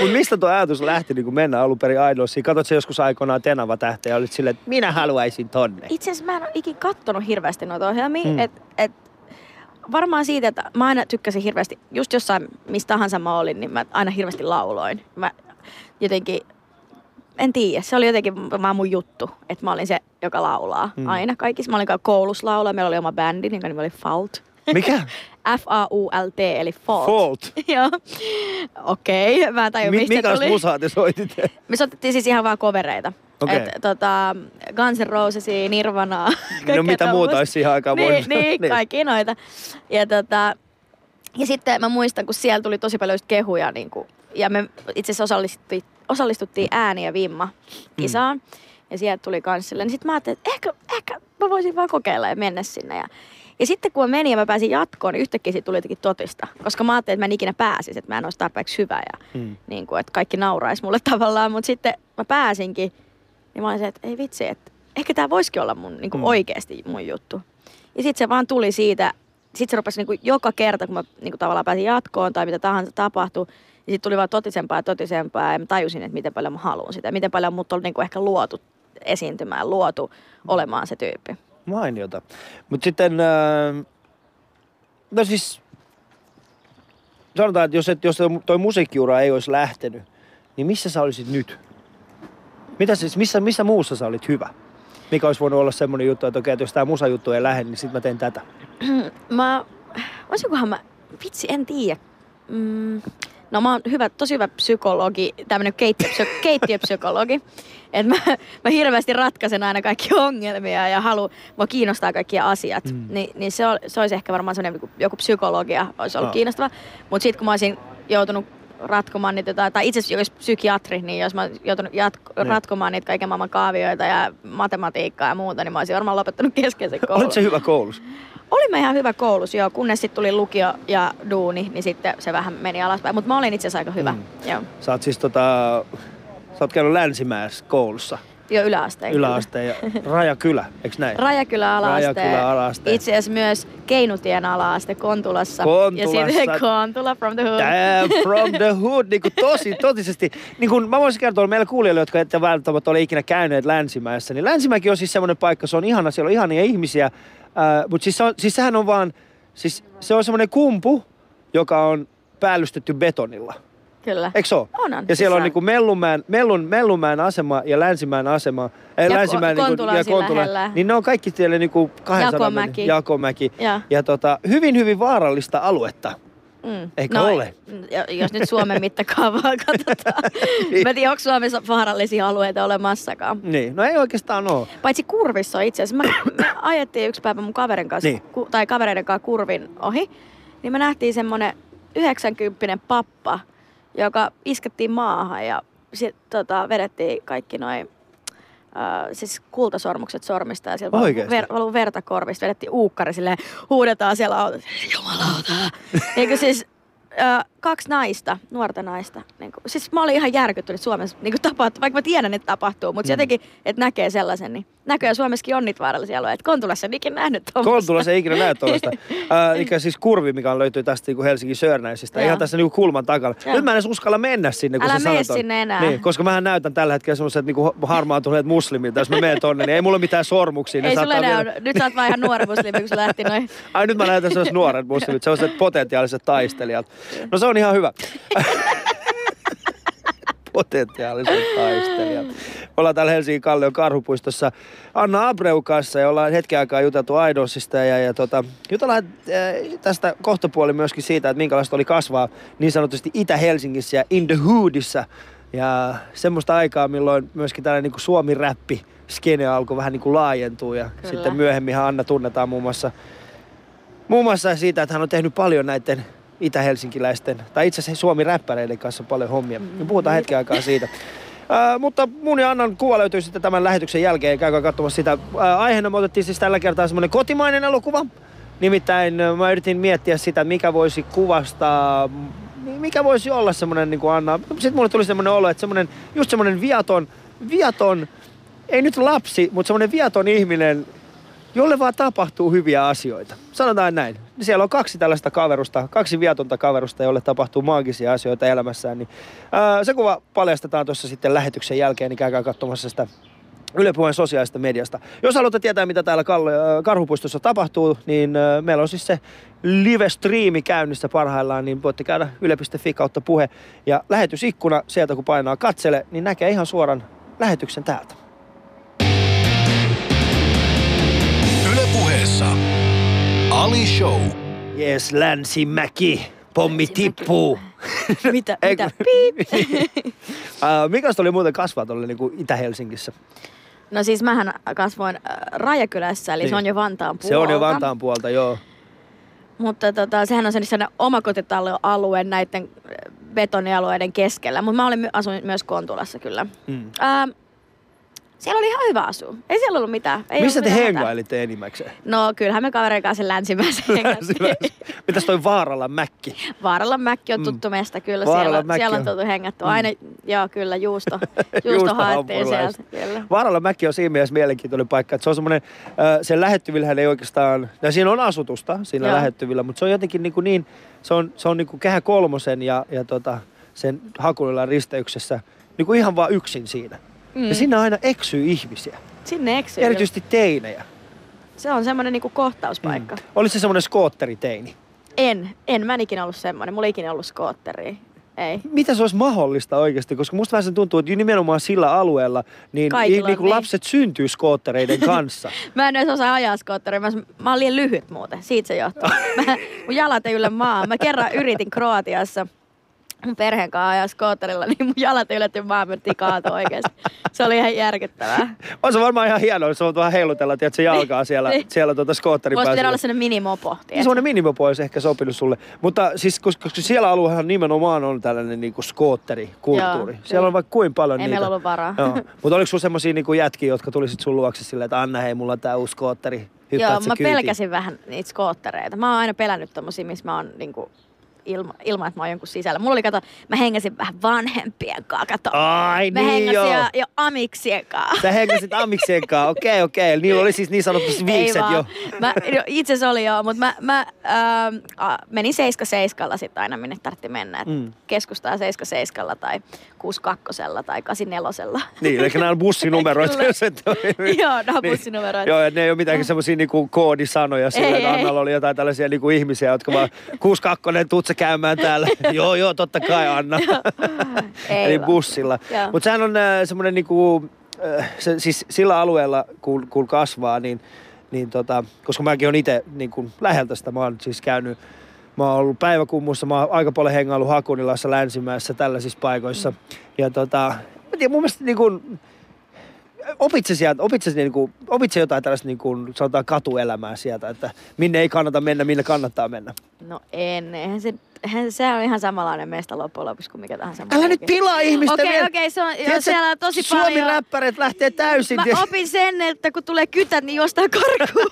Mut mistä tuo ajatus lähti, niin kun mennään alun perin Idolsiin? Katsot sä joskus aikoinaan Tenava-tähteä ja olit silleen, että minä haluaisin tonne. Itse asiassa mä en ole ikin kattonut hirveästi noita ohjelmia. Mm. Et, et, varmaan siitä, että mä aina tykkäsin hirveästi, just jossain missä tahansa mä olin, niin mä aina hirveästi lauloin. Mä jotenkin, en tiedä, se oli jotenkin vaan mun juttu, että mä olin se, joka laulaa mm. aina kaikissa. Mä olin koulussa laulaa, meillä oli oma bändi, jonka nimi oli Fault. Mikä? F A U L T, eli Fault. Fault. Joo. Okei, okay. Mä en tajun, M- mistä tuli. Mikäs musaa te soititte? Me soitettiin siis ihan vaan kovereita. Okei. Okay. Tota, Guns N' Rosesia, Nirvanaa. No mitä muuta olisi siihen aikaan niin, voinut. Niin, niin, kaikki noita. Ja, tota, ja sitten mä muistan, kun siellä tuli tosi paljon just kehuja. Niin kun, ja me itse asiassa osallistuttiin, osallistuttiin ääni- ja vimma-kisaan. Mm. Ja sieltä tuli kans silleen. Niin sit mä ajattelin, että ehkä, ehkä mä voisin vaan kokeilla ja mennä sinne. Ja, Ja sitten kun mä menin ja mä pääsin jatkoon, niin yhtäkkiä siitä tuli jotenkin totista. Koska mä ajattelin, että mä en ikinä pääsisi, että mä en olisi tarpeeksi hyvä ja mm. niin kuin, että kaikki nauraisi mulle tavallaan. Mutta sitten mä pääsinkin, niin mä olin se, että ei vitsi, että ehkä tää voisikin olla mun, niin kuin mm. oikeasti mun juttu. Ja sitten se vaan tuli siitä, sitten se rupesi niin kuin joka kerta, kun mä niin kuin tavallaan pääsin jatkoon tai mitä tahansa tapahtui. Ja sitten tuli vaan totisempaa ja totisempaa ja mä tajusin, että miten paljon mä haluan sitä. Miten paljon mut on niin kuin ehkä luotu esiintymään, luotu olemaan se tyyppi. Mainiota. Mutta sitten, äh, no siis, sanotaan, että jos, et, jos toi musiikkiura ei olisi lähtenyt, niin missä sä olisit nyt? Mitä siis, missä, missä muussa sä olit hyvä? Mikä olisi voinut olla semmoinen juttu, että okei, että jos tää musajuttu ei lähde, niin sit mä teen tätä. Mä, olisinkohan mä, vitsi, en tiedä. Mm. No mä oon hyvä, tosi hyvä psykologi, tämmönen keittiöpsy- keittiöpsykologi, että mä, mä hirveästi ratkaisen aina kaikki ongelmia ja haluan, mua kiinnostaa kaikkia asiat, mm. Ni, niin se, ol, se olisi ehkä varmaan semmoinen joku psykologia olisi ollut no. kiinnostava, mutta sit kun mä olisin joutunut ratkomaan niitä jotain, tai itse asiassa jos psykiatri, niin jos mä olisin joutunut jatko- ratkomaan niitä kaiken maailman kaavioita ja matematiikkaa ja muuta, niin mä olisin varmaan lopettanut keskeisen koulun. Oletko se hyvä koulussa? Olin mä ihan hyvä koulussa, joo, kunnes sitten tuli lukio ja duuni, niin sitten se vähän meni alaspäin. Mutta mä olin itse asiassa aika hyvä, mm. joo. Sä oot siis tota, sä oot käynyt Länsimäessä koulussa. Joo, yläasteen. Yläasteen ja Rajakylä, eikö näin? Rajakylä alaaste. Rajakylä alaaste. Itse asiassa myös Keinutien alaaste Kontulassa. Kontulassa. Ja sitten Kontula from the hood. Damn, from the hood, niin kuin tosi, totisesti. Niin kuin mä voisin kertoa meillä kuulijoille, jotka ette välttämättä ole ikinä käyneet Länsimäessä, niin Länsimäki on siis semmoinen paikka, se on ihana, siellä on ihania ihmisiä. Uh, Mutta siis, siis sehän on vaan, siis se on semmoinen kumpu, joka on päällystetty betonilla. Kyllä. Eikö se ole? On, on. Ja siellä on, on. Niinku Mellumäen, Mellun, Mellumäen asema ja Länsimäen asema. Eh, ja Länsimäen, ko- Kontula niinku, ja Kontula. Niin ne on kaikki siellä niinku kaksisataa Jakomäki. Jakomäki. Ja, ja tota, hyvin, hyvin vaarallista aluetta. Mm. Eikö no, ole? Jos nyt Suomen mittakaavaa katsotaan. Niin. Mä tiedän, onko Suomessa vaarallisia alueita olemassakaan. Niin, no ei oikeastaan ole. Paitsi Kurvissa itse asiassa. Mä, mä ajettiin yksi päivä mun kaverin kanssa, niin. ku, tai kavereiden kanssa Kurvin ohi. Niin me nähtiin semmonen yhdeksänkymppinen pappa, joka iskettiin maahan ja sit, tota, vedettiin kaikki noin Uh, siis kultasormukset sormista ja siellä ver- valuu verta korvista. Vedettiin uukkari silleen, huudetaan siellä autossa, jumalauta. Eikö siis, Öö, kaksi naista, nuorta naista. Niin kun, siis mä olin ihan järkyttynyt Suomessa niin tapahtuu, vaikka mä tiedän, että tapahtuu, mutta mm. jotenkin, että näkee sellaisen, niin näköjään Suomessakin on niitä vaarallisia alueita. Kontulassa en ikinä nähnyt tuollaista. Kontulassa ei ikinä näe tuollaista. äh, eli siis kurvi, mikä löytyy tästä niin Helsingin Sörnäisistä, ihan tässä niin kulman takana. Joo. Nyt mä en edes uskalla mennä sinne, kun älä sä mene sinne enää. Niin, koska mähän näytän tällä hetkellä sellaiset niin harmaantuneet muslimilta. Jos mä menen tonne, niin ei mulla mitään sormuksia. Ei sulla enää on. Nyt sä oot vaan ihan nuori muslimi, kun sä lähti noin. Ai nyt mä näytän sellaiset nuoret muslimit, sellaiset potentiaaliset taistelijat. No se on ihan hyvä. Potentiaaliset taistelijat. Ollaan täällä Helsingin Kallion karhupuistossa Anna Abreu kanssa ja ollaan hetken aikaa juteltu Idolsista ja, ja tota, jutellaan äh, tästä kohtapuoli myöskin siitä, että minkälaista oli kasvaa niin sanotusti Itä-Helsingissä ja In the Hoodissa. Ja semmoista aikaa, milloin myöskin tällainen niin suomi-räppi skene alkoi vähän niin kuin laajentua ja kyllä. Sitten myöhemmin Anna tunnetaan muun muassa, muun muassa siitä, että hän on tehnyt paljon näiden itä-helsinkiläisten, tai itse asiassa suomi-räppäreiden kanssa paljon hommia. Me puhutaan hetken aikaa siitä. Äh, mutta mun ja Annan kuva löytyy sitten tämän lähetyksen jälkeen. Käykää katsomassa sitä. Äh, aiheena me otettiin siis tällä kertaa semmoinen kotimainen elokuva. Nimittäin mä yritin miettiä sitä, mikä voisi kuvastaa, mikä voisi olla semmoinen niin kuin Anna. Sitten mulle tuli semmoinen olo, että semmoinen, just semmoinen viaton, viaton, ei nyt lapsi, mutta semmoinen viaton ihminen, jolle vaan tapahtuu hyviä asioita. Sanotaan näin. Siellä on kaksi tällaista kaverusta, kaksi viatonta kaverusta, jolle tapahtuu maagisia asioita elämässään. Niin, ää, se kuva paljastetaan tuossa sitten lähetyksen jälkeen, niin käykää katsomassa sitä Yle Puheen sosiaalista mediasta. Jos haluatte tietää, mitä täällä Kall- karhupuistossa tapahtuu, niin ää, meillä on siis se live-striimi käynnissä parhaillaan, niin voitte käydä yle piste fi kautta puhe. Ja lähetysikkuna, sieltä kun painaa katsele, niin näkee ihan suoran lähetyksen täältä. Puheessa Ali Show. Yes, Länsimäki. Pommi Länsimäki tippuu. Mitä? Mitä? Piip. Mikäs oli muuten kasvaa tuolle niin kuin Itä-Helsingissä? No siis mähän kasvoin Rajakylässä, eli niin. Se on jo Vantaan puolta. Se on jo Vantaan puolta, joo. Mutta tota, sehän on sellainen omakotitaloalue näiden betonialueiden keskellä. Mutta mä olin, asuin myös Kontulassa kyllä. Hmm. Ähm, Siellä oli ihan hyvä asua. Ei siellä ollut mitään. Ei missä ollut te mitään hengailitte hätää enimmäkseen? No kyllähän me kaverin kanssa länsimässä hengattiin. Mitäs toi Vaaralan mäkki? Vaaralan mäkki on tuttu mm. mesta kyllä. Vaaralan siellä, siellä on tuttu hengattu. Mm. Aina, joo kyllä, juusto, juusto haettiin sieltä. Vaaralan mäkki on siinä mielessä mielenkiintoinen paikka. Että se on semmoinen, äh, sen lähettyvillähän ei oikeastaan, ja siinä on asutusta siinä joo. lähettyvillä, mutta se on jotenkin niin, kuin niin se on, se on niin kuin Kehä kolmosen ja, ja tota, sen Hakunilan risteyksessä niin kuin ihan vaan yksin siinä. Mm. Ja sinne aina eksyy ihmisiä. Sinne eksyy. Erityisesti teinejä. Se on semmoinen niinku kohtauspaikka. Mm. Olis se semmoinen skootteriteini? En. En. Mä en ikinä ollut semmoinen. Mulla ei ikinä ollut skootteria. Ei. Mitä se olisi mahdollista oikeasti? Koska musta vähän sen tuntuu, että nimenomaan sillä alueella niin, niin, niin kuin lapset syntyy skoottereiden kanssa. Mä en edes osaa ajaa skootteria. Mä, mä oon liian lyhyt muuten. Siitä se johtuu. mä, mun jalat ei yllä maan. Mä kerran yritin Kroatiassa. Mun perheen kanssa ajaa skootterilla, niin mun jalat ylätti maan myrttiin kaatua oikeesti. Se oli ihan järkyttävää. On se varmaan ihan hienoa, jos voit vähän heilutella, tiedätkö, jalkaa siellä, siellä tuota skootterin päässä. Voisi tehdä olla sellainen minimopo, tiedätkö? Sellainen minimopo olisi ehkä sopinut sulle. Mutta siis, koska siellä alueella nimenomaan on tällainen niin kuin skootterikulttuuri. Joo, siellä on vaikka kuin paljon ei niitä. Ei meillä ollut varaa. Joo. Mutta oliko sulla semmosia niin kuin jätkiä, jotka tulisit sun luokse silleen, että Anna hei, mulla on tää uusi skootteri. Hyppäät joo, mä kyytiin. Pelkäsin vähän niitä skoottereita. Mä oon aina pelännyt tommosia, missä mä oon niinku Ilma, ilman, että mä oon jonkun sisällä. Mulla oli, kato, mä hengäsin vähän vanhempien kaa, kato. Ai mä niin joo. Mä hengäsin jo, jo amiksien kaa. Sä hengäsit amiksien kaa, okei, okei. Niillä oli siis niin sanottu viikset jo. Mä, itse asiassa oli joo, mutta mä, mä äh, menin seitsemän seiskalla sit aina, minne tartti mennä. Mm. Keskustaa seitsemän seiskalla tai kuusi kakkosella tai kahdeksan nelosella. Niin, eli nämä on bussinumeroita. Joo, nämä on niin, bussinumeroita. Joo, ne ei ole mitään semmosia niinku koodisanoja sillä, että Annalla oli jotain tällaisia niinku ihmisiä, jotka vaan kuusi kakkonen tutsi käymään täällä. joo, joo, totta kai Anna. Eli bussilla. Mutta sehän on äh, semmoinen niinku, äh, se, siis sillä alueella, kun, kun kasvaa, niin, niin tota, koska mäkin olen itse niin läheltä sitä, mä oon siis käynyt, mä oon ollut Päiväkummussa, mä oon aika paljon hengaillut Hakunilassa, Länsimäessä, tällaisissa paikoissa. Mm. Ja tota, mä tiedän, mun mielestä niin kuin, Opitse sieltä, opitse niinku, opitse jotain tällaista niinku, sanotaan katuelämää sieltä, että minne ei kannata mennä, minne kannattaa mennä? No en, eihän se, sehän on ihan samanlainen meistä loppujen lopuksi kuin mikä tahansa. Älä nyt pilaa ihmistä okay, vielä. Okei, okay, okei, siellä on tosi Suomi paljon. Suomi-räppärit lähtee täysin. Mä opin sen, että kun tulee kytät, niin juostaan karkuun.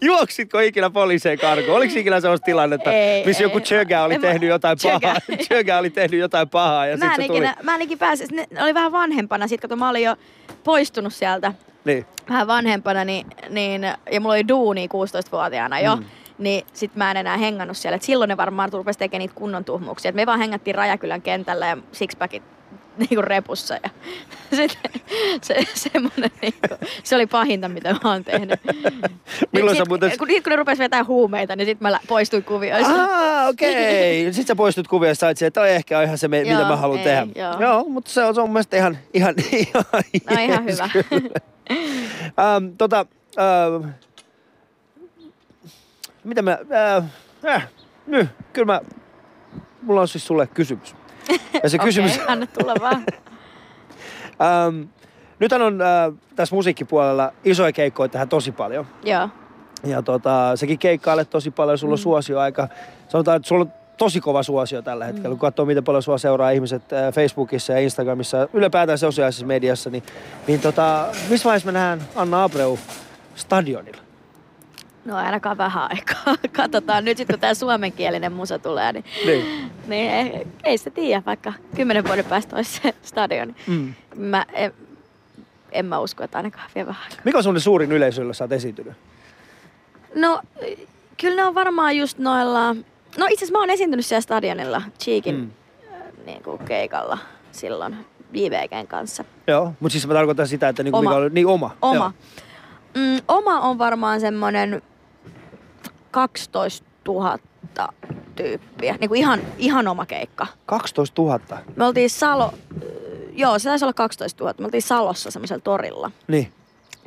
Juoksitko ikinä poliiseen karkuun? Oliko ikinä sellaista tilannetta, ei, missä ei, joku tjögä oli, mä... tehnyt jotain pahaa? Tjögä oli tehnyt jotain pahaa ja sitten se tuli. Mä ainakin pääsin, ne oli vähän vanhempana sit, kun mä olin jo poistunut sieltä. Niin. Vähän vanhempana, niin, niin, ja mulla oli duunia kuusitoistavuotiaana jo. Mm. Niin sit mä en enää hengannut siellä. Et silloin ne varmaan rupesi tekemään niitä kunnon tuhmuuksia. Et me vaan hengattiin Rajakylän kentällä ja sixpackit niinku repussa. Ja sit, se, semmonen, niinku, se oli pahinta, mitä mä oon tehnyt. Milloin sit, sä muuten... Kun, kun ne rupes vetää huumeita, niin sit mä poistuin kuvioista. Ah, okei. Okay. Sit sä poistut kuvioista, sait siihen, että toi ehkä on ihan se, mitä joo, mä haluan ei, tehdä. Joo. joo, mutta se on, se on mun mielestä ihan... ihan, ihan no jees, ihan hyvä. um, tota... Um, Mitä mä... Äh, äh, nyt, kyllä mä... Mulla on siis sulle kysymys. Ja se kysymys... Okei, anna tulla vaan. ähm, nythän on äh, tässä musiikkipuolella isoja keikkoja tähän tosi paljon. Joo. Ja tota, sekin keikkailet tosi paljon, sulla on mm. suosio aika... Sanotaan, että sulla on tosi kova suosio tällä hetkellä. Mm. Kun katsoo, miten paljon sua seuraa ihmiset äh, Facebookissa ja Instagramissa, ylipäätään sosiaalisessa mediassa, niin, niin tota, missä vaiheessa me nähdään Anna Abreu Stadionilla? No ainakaan vähän aikaa. Katsotaan nyt sit, kun tää suomenkielinen musa tulee, niin, niin. niin ei, ei sitä tiedä, vaikka kymmenen vuoden päästä olisi se stadion. Mm. Mä, en, en mä usko, että ainakaan vielä vähän aikaa. Mikä on semmoinen suurin yleisö, jolla sä oot esiintynyt? No, kyllä ne on varmaan just noilla... No itse asiassa mä oon esiintynyt siellä stadionilla, Cheekin mm. äh, niinku keikalla silloin J V G:n kanssa. Joo, mutta siis mä tarkoitan sitä, että niinku, oma. Mikä oli... Niin oma. Oma. Joo. Mm, oma on varmaan semmonen kaksitoistatuhatta tyyppiä. Niinku ihan, ihan oma keikka. kaksitoistatuhatta? Me oltiin Salo... Joo, se taisi olla kaksitoistatuhatta. Me oltiin Salossa semmoisella torilla. Niin.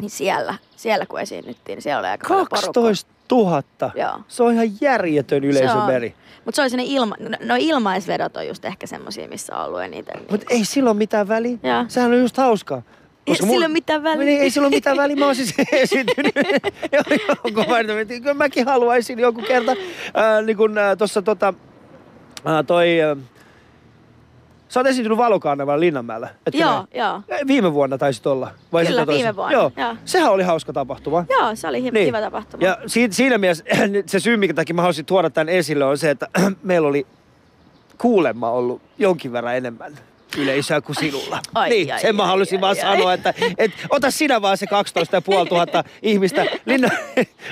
Niin siellä, siellä kun esiinnyttiin, niin siellä oli aika paljon porukkaa. kaksitoistatuhatta? Joo. Se on ihan järjetön yleisömeri. Mut se on semmoinen ilma... No ilmaisvedot on just ehkä semmosia, missä on ollut eniten. Mut niin. Ei sillä ole mitään väliä. Joo. Sehän on just hauskaa. Ei sillä ole mitään väliä. Ei sillä ole mitään väliä, mä oon siis esiintynyt. Kyllä mäkin haluaisin joku kerta. Äh, niin kun äh, tossa tota, äh, toi... Äh, sä oot esiintynyt Valokaanevalla Linnanmäellä. Joo, joo. Viime vuonna taisit olla. Vai kyllä, viime vuonna. Joo. Joo. Sehän oli hauska tapahtuma. Joo, se oli hi- niin. kiva tapahtuma. Ja si- siinä mielessä se syy, minkä takia mä haluaisin tuoda tämän esille, on se, että meillä oli kuulemma ollut jonkin verran enemmän yleisöä kuin sinulla. Ai, niin, ai, sen ai, mä halusin ai, vaan ai, sanoa, ai. Että et, ota sinä vaan se kaksitoista ja puoli tuhatta ihmistä.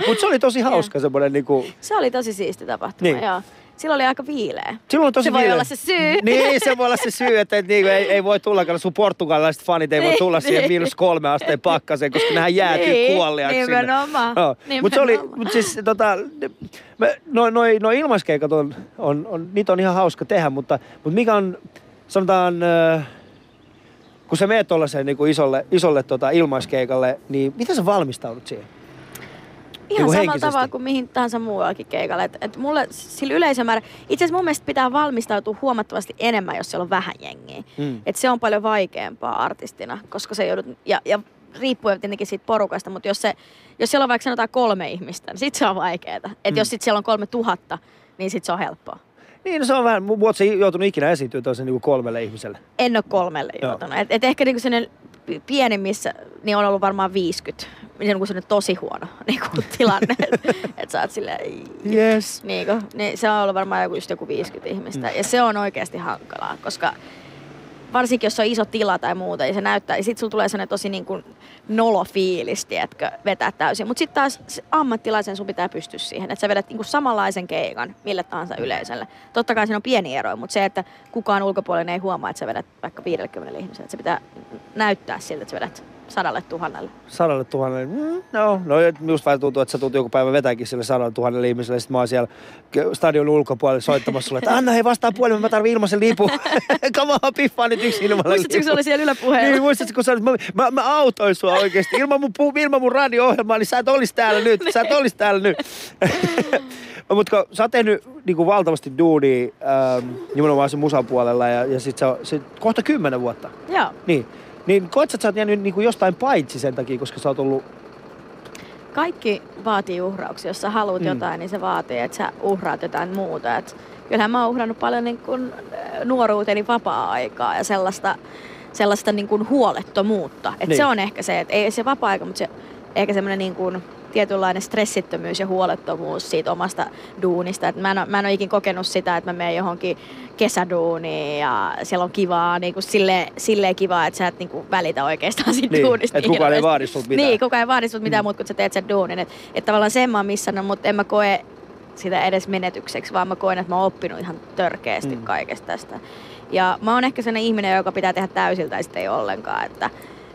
Mutta se oli tosi hauska semmoinen niinku... Se oli tosi siisti tapahtuma, niin. Joo. Silloin oli aika viileä. Silloin oli tosi se viileä. Voi olla se syy. Niin, se voi olla se syy, että et, niin, ei, ei voi tulla, sun portugalilaiset fanit ei voi tulla siihen miinus kolme asteen pakkaseen, koska nehän jäätyy niin, kuolleaksi sinne. Nimenomaan. No. Mutta se oli, mut siis tota, no, no, no ilmaiskeikat on, on, on, niitä on ihan hauska tehdä, mutta, mutta mikä on... Sanotaan, kun sä meet tuollaiseen niin isolle, isolle tota, ilmaiskeikalle, niin miten sä valmistaudut siihen? Ihan niin samalla tavalla kuin mihin tahansa muuallakin keikalle. Et, et mulle sillä yleisömäärä... Itse asiassa mun mielestä pitää valmistautua huomattavasti enemmän, jos siellä on vähän jengiä. Mm. Et se on paljon vaikeampaa artistina, koska se joudut... Ja, ja riippuu tietenkin siitä porukasta, mutta jos, se, jos siellä on vaikka sanotaan kolme ihmistä, niin sit se on vaikeeta. Et mm. jos sit siellä on kolme tuhatta, niin sit se on helppoa. Niin, no se on vähän, ootko sä joutunut ikinä esiintyä toisen niin kolmelle ihmiselle? En ole kolmelle joutunut. Et, et ehkä niin sellainen pienemmissä, niin on ollut varmaan viisikymmentä. Niin on sellainen tosi huono niin kuin tilanne, että et sä oot silleen... Yes. Niin, kun, niin se on ollut varmaan joku, just joku viisikymmentä ihmistä. Mm. Ja se on oikeasti hankalaa, koska varsinkin jos on iso tila tai muuta, ja se näyttää, ja sit sulla tulee sellainen tosi niin kuin nolo fiilis, tiedätkö, vetää täysin. Mut sit taas ammattilaisen sun pitää pystyä siihen, että sä vedät niin kuin samanlaisen keikan millä tahansa yleisölle. Totta kai siinä on pieni ero, mutta se, että kukaan ulkopuolinen ei huomaa, että sä vedät vaikka viidelläkymmenellä ihmisellä. Se pitää näyttää siltä, että sä vedät sadalle tuhannelle. Sadalle tuhannelle? Mm, no, no just vähän tuntuu, että sä tulet joku päivä vetäänkin sille sadalle tuhannelle ihmiselle, ja sit mä oon siellä stadion ulkopuolelle soittamassa sulle, että Anna hei vastaa puolelle, mä tarvin ilmaisen lipun. Come on, piffaa nyt yksi ilmainen lipun. Muistatko, kun sä oli siellä Yläpuheella? Niin, muistatko, kun sä olit, mä, mä, mä autoin sua oikeesti. Ilman mun, ilman mun radio-ohjelmaa, niin sä et olis täällä nyt. Sä et olis täällä nyt. Mutta sä oot tehnyt niinku valtavasti duunia ähm, nimenomaan sen musan puolella, ja, ja sit sä sit kohta kymmenen vuotta. Joo. Niin. Niin koet sä, että sä oot jäänyt niin kuin jostain paitsi sen takia, koska sä oot ollut kaikki vaatii uhrauksia. Jos sä haluat mm. jotain, niin se vaatii, että sä uhraat jotain muuta. Et kyllähän mä oon uhrannut paljon niin kun nuoruuteni vapaa-aikaa ja sellaista, sellaista niin kun huolettomuutta. Et niin. Se on ehkä se, että ei se vapaa-aika, mutta se, ehkä semmoinen niin kun tietynlainen stressittömyys ja huolettomuus siitä omasta duunista. Et mä en, mä en ole ikin kokenut sitä, että mä menen johonkin kesäduuniin ja siellä on kivaa, niin kuin silleen, silleen kivaa, että sä et niin kuin välitä oikeastaan siitä niin, duunista. Että kukaan ei vaadi sut mitään. Niin, kukaan ei vaadi sut mitään mm. muuta, kun sä teet sen duunin. Että et tavallaan sen mä oon missannut, mutta en mä koe sitä edes menetykseksi, vaan mä koen, että mä oon oppinut ihan törkeästi mm. kaikesta tästä. Ja mä oon ehkä sellainen ihminen, joka pitää tehdä täysiltä ja sitten ei ollenkaan. Että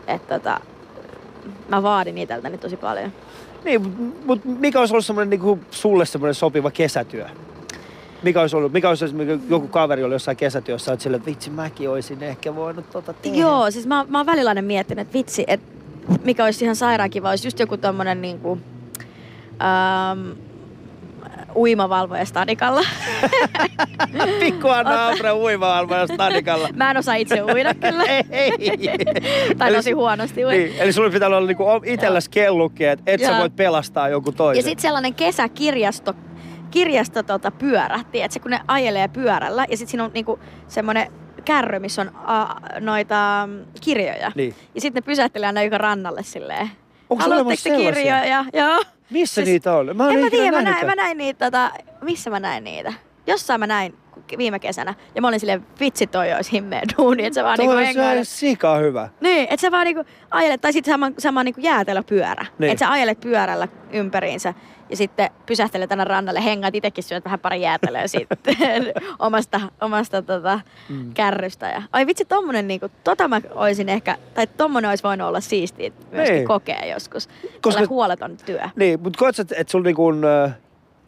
et tota, mä vaadin itseltäni tosi paljon. Niin, mutta mikä olisi ollut semmoinen niin kuin sulle semmoinen sopiva kesätyö? Mikä olisi ollut, mikä olisi joku kaveri oli jossain kesätyössä, että silleen, että vitsi, mäkin olisin ehkä voinut tota tehdä. Joo, siis mä, mä oon välillä aina miettinyt, että vitsi, että mikä olisi ihan sairaan kiva, olisi just joku tommonen niin kuin, ähm, uimavalvoja Stadikalla. Pikku Anna Abreu uimavalvoja Stadikalla. Mä en osaa itse uida kyllä. Ei. Tai tosi huonosti uida. Niin. Eli sulla pitää olla niinku itselläs kellukki, että et sä voit pelastaa jonkun toisen. Ja sit sellainen kesäkirjasto kirjasto tota, pyörähti, että se kun ne ajelee pyörällä ja sit siinä on niinku semmonen kärry, missä on a, noita kirjoja. Niin. Ja sit ne pysähtelee aina joka rannalle silleen. Onko haluatteko te kirjoja? Joo. Missä siis, niitä on? Mä en mä tiedä, mä näin, mä näin niitä, tota, missä mä näin niitä? Jossain mä näin viime kesänä. Ja mä olin silleen, vitsi toi olisi himmeä duuni, että sä vaan niinku englannin. Toi olisi sika hyvä. Niin, että sä vaan niinku ajelet, tai sit sama, sama niinku jäätelöpyörä. Niin. Että sä ajelet pyörällä ympäriinsä ja sitten pysähtelet tänne rannalle, hengaat itsekin, syöt vähän pari jäätelöä sitten omasta, omasta tota, mm. kärrystä. Ja, ai vitsi, tommonen niinku, tota mä oisin ehkä, tai tommonen olisi voinut olla siistiä myöskin niin. Kokea joskus. Koska huoleton työ. Niin, mutta koetko, että et sulla niinku...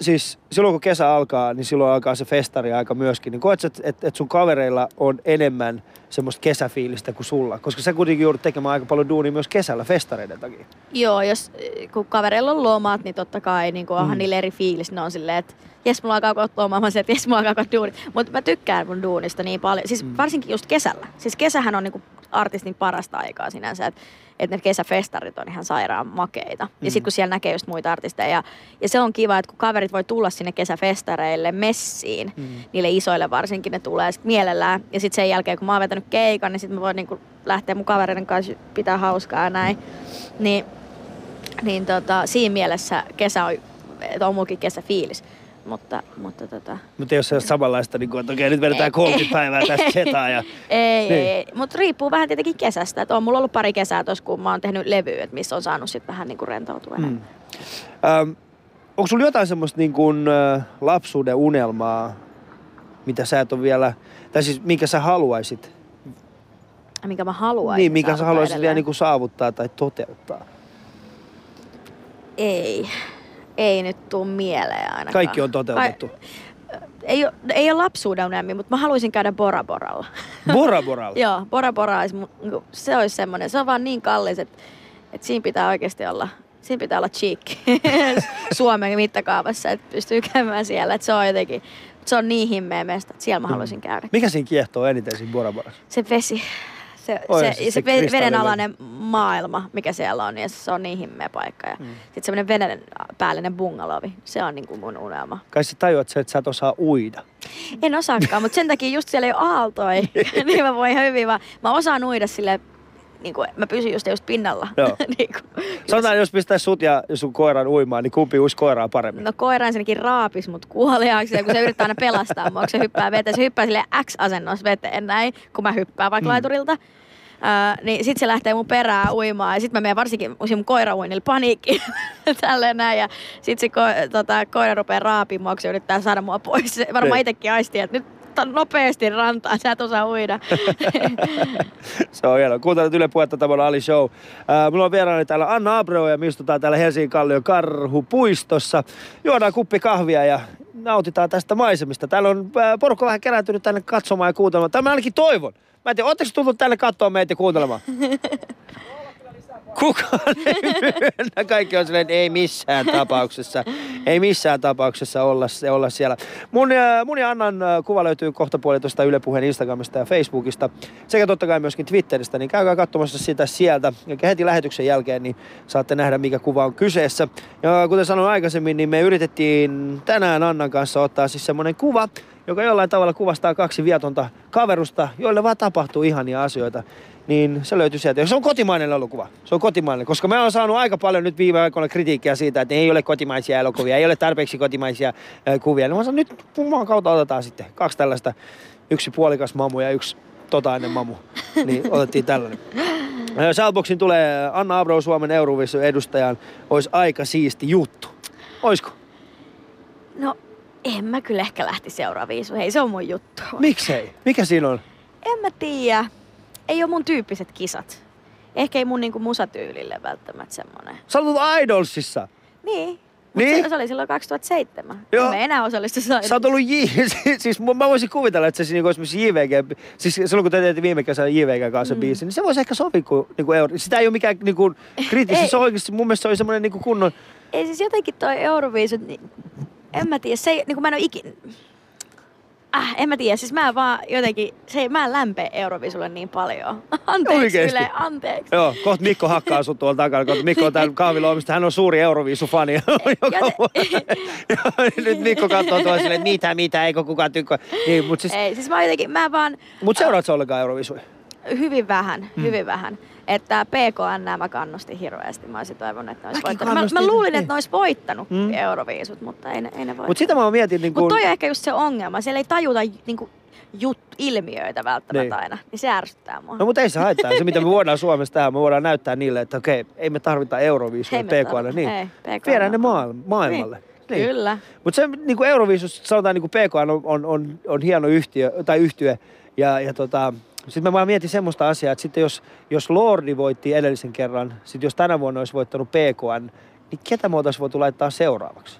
Siis silloin kun kesä alkaa, niin silloin alkaa se festariaika myöskin. Niin koetko, että et sun kavereilla on enemmän semmoista kesäfiilistä kuin sulla? Koska sä kuitenkin joudut tekemään aika paljon duunia myös kesällä festareiden takia. Joo, jos kun kavereilla on lomat, niin totta kai niin onhan mm. niillä eri fiilis. Ne on silleen, että jes mulla alkaa kohta lomaa, mä oon silleen, että jes mulla alkaa kohta duunit. Mutta mä tykkään mun duunista niin paljon. Siis mm. varsinkin just kesällä. Siis kesähän on niinku artistin parasta aikaa sinänsä. Että et ne kesäfestarit on ihan sairaan makeita. Mm. Ja sit kun siellä näkee just muita artisteja. Ja, ja se on kiva, että kun kaverit voi tulla sinne kesäfestareille messiin, mm. niille isoille varsinkin ne tulee sit mielellään. Ja sit sen jälkeen kun mä oon vetänyt keikan, niin sit mä voin niinku lähteä mun kavereiden kanssa pitää hauskaa ja näin. Niin, niin tota, siinä mielessä kesä on, että on mulkin kesäfiilis. Mutta, mutta tota... Mutta jos se on samanlaista, niin kuin, että okei, nyt vedetään kolmekymmentä päivää tästä setaa ja... Ei, niin. ei, mutta riippuu vähän tietenkin kesästä. Että on mulla ollut pari kesää tuossa, kun mä oon tehnyt levyä, että missä on saanut sit vähän niin kuin rentoutua. Mm. Ähm, onko sulla jotain semmoista niin kuin lapsuuden unelmaa, mitä sä et ole vielä... Tai siis, minkä sä haluaisit? Minkä mä haluaisin Niin, minkä sä haluaisit edelleen. vielä niin kuin saavuttaa tai toteuttaa? Ei... Ei nyt tuu mieleen ainakaan. Kaikki on toteutettu. Ai, ei, ole, ei ole lapsuuden unelmia, mutta mä haluaisin käydä Bora Boralla. Bora Boralla? Joo, Bora Bora olisi, se olisi semmoinen. Se on vaan niin kallis, että, että siinä pitää oikeasti olla, siinä pitää olla cheek Suomen mittakaavassa, että pystyy käymään siellä. Että se on jotenkin, se on niin himmeä mestä, että siellä mä haluaisin käydä. Mikä siinä kiehtoo eniten siinä Bora Borassa? Se vesi. Se, se, se, se vedenalainen maailma, mikä siellä on, ja se on niin himmeä paikka. Ja mm. sitten semmoinen veden päällinen bungalovi, se on niin kuin mun unelma. Kai sä tajuat se, että sä et osaa uida. En osaakaan, mutta sen takia just siellä ei ole aaltoi, niin mä voin ihan hyvin vaan. Mä osaan uida silleen, niin kuin mä pysyn just, just pinnalla. No. niin kuin, sanotaan, jos pistäis sut ja sun koiran uimaan, niin kumpi uisi koiraa paremmin? No koira ensinnäkin raapis mut kuoliaaksi, ja kun se yrittää aina pelastaa mua, kun se hyppää veteen. Se hyppää silleen X-asennossa veteen näin, kun mä hyppään vaikka mm. laiturilta. Uh, niin sit se lähtee mun perään uimaan ja sit mä menen varsinkin mun koirauinnille paniikkiin tälleen näin ja sit se ko- tota, koira rupee raapimaan, kun se yrittää saada mua pois. Se varmaan itsekin aistii, että nyt nopeasti rantaan, sä et osaa uida. Se on hienoa. Kuuntelet Yle Puhetta, tämä on Ali Show. Äh, mulla on vieraani täällä Anna Abreu ja me istutaan täällä Helsingin Kallion karhupuistossa. Juodaan kuppi kahvia ja nautitaan tästä maisemista. Täällä on äh, porukka vähän kerääntynyt tänne katsomaan ja kuuntelemaan. Tämä mä ainakin toivon. Mä en tiedä, ootteko tullut tänne katsomaan meitä ja kuuntelemaan? kukaan ei myönnä. Kaikki on silleen, että ei missään tapauksessa, ei missään tapauksessa olla, olla siellä. Mun, mun ja Annan kuva löytyy kohta puoli tuosta Yle Puheen Instagramista ja Facebookista sekä totta kai myöskin Twitteristä, niin käykää katsomassa sitä sieltä. Ja heti lähetyksen jälkeen niin saatte nähdä, mikä kuva on kyseessä. Ja kuten sanoin aikaisemmin, niin me yritettiin tänään Annan kanssa ottaa siis semmoinen kuva, joka jollain tavalla kuvastaa kaksi viatonta kaverusta, joille vaan tapahtuu ihania asioita. Niin se löytyy sieltä. Se on kotimainen elokuva. Se on kotimainen, koska mä oon saanut aika paljon nyt viime aikoina kritiikkiä siitä, että ei ole kotimaisia elokuvia, ei ole tarpeeksi kotimaisia äh, kuvia. No mä sanon, nyt maan kautta otetaan sitten kaksi tällaista, yksi puolikas mamu ja yksi totainen mamu. Niin otettiin tällainen. Shoutboxin tulee Anna Abreu Suomen Eurovision edustajan. Ois aika siisti juttu. Oisko? No en mä kyllä ehkä lähti seuraaviin. Hei, se on mun juttu. Miksei? Mikä siinä on? En mä tiedä. Ei oo mun tyyppiset kisat. Ehkä ei mun niinku musatyylille välttämättä semmonen. Sä olet ollut Idolsissa? Niin. Niin? Se, se oli silloin kaksituhattaseitsemän. Joo. En mä enää osallistu Idolsiin. Sä oot ollut J... Siis mä voisin kuvitella, että se niinku esimerkiksi J V G... Siis silloin kun te teette viime kesänä J V G kanssa mm. biisin, niin se voisi ehkä sovi kuin niinku euro... Sitä ei oo mikään niinku kriittisesti. Se oikeesti mun mielestä se oli semmonen niinku kunnon... Ei siis jotenkin toi Euroviisut, niin... En mä tiedä, se ei... Niinku mä en oo ikin... Äh, en mä tiedä, siis mä vaan jotenkin, se ei, mä en lämpee Eurovisulle niin paljon. Anteeksi oikeesti. Yle, anteeksi. Joo, kohta Mikko hakkaa sun tuolla takana, kohta Mikko on täällä kahviloimista, hän on suuri Eurovisu-fani joka Joten... vuonna. Nyt Mikko katsoo tuolla silleen, että mitä, mitä, eikö kukaan tykkää. Niin, mut siis... Ei, siis mä jotenkin, mä vaan... Mut seuraat sä ollenkaan Eurovisuja? Hyvin vähän, mm. hyvin vähän. Että P K N mä kannustin hirveästi. Mä olisin toivonut, että ne olis voittanut. Mä, mä luulin, että ne olis voittanut mm. Euroviisut, mutta ei ne, ei ne voittanut. Mut sitä mä mietin niin kun... Mut toi on ehkä just se ongelma. Siellä ei tajuta niin kun jut, ilmiöitä välttämättä niin aina. Niin se ärsyttää mua. No mut ei se haittaa. Se mitä me voidaan Suomessa tehdä, me voidaan näyttää niille, että okei, ei me tarvita Euroviisuja P K N. Niin. Viedään ne maailmalle. Niin. Niin. Kyllä. Mut se niin Euroviisussa sanotaan niin P K N on, on, on, on hieno yhtiö, tai yhtye ja, ja tota... Sitten mä vaan mietin semmoista asiaa, että sitten jos, jos Lordi voitti edellisen kerran, sitten jos tänä vuonna olisi voittanut P K N, niin ketä me oltaisiin voitu laittaa seuraavaksi?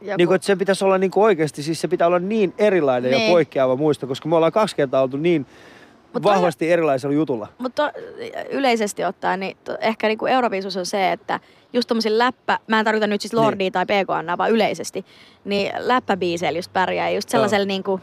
Joku. Niin kuin, että se pitäisi olla niin kuin oikeasti, siis se pitää olla niin erilainen ne. Ja poikkeava muisto, koska me ollaan kaksi kertaa oltu niin mut vahvasti toi, erilaisella jutulla. Mutta yleisesti ottaen, niin to, ehkä niin kuin Euroviisus on se, että just tommosin läppä, mä en tarkoita nyt siis Lordia ne. Tai P K N, vaan yleisesti, niin läppäbiiseillä just pärjää, just sellaisella no. niin kuin...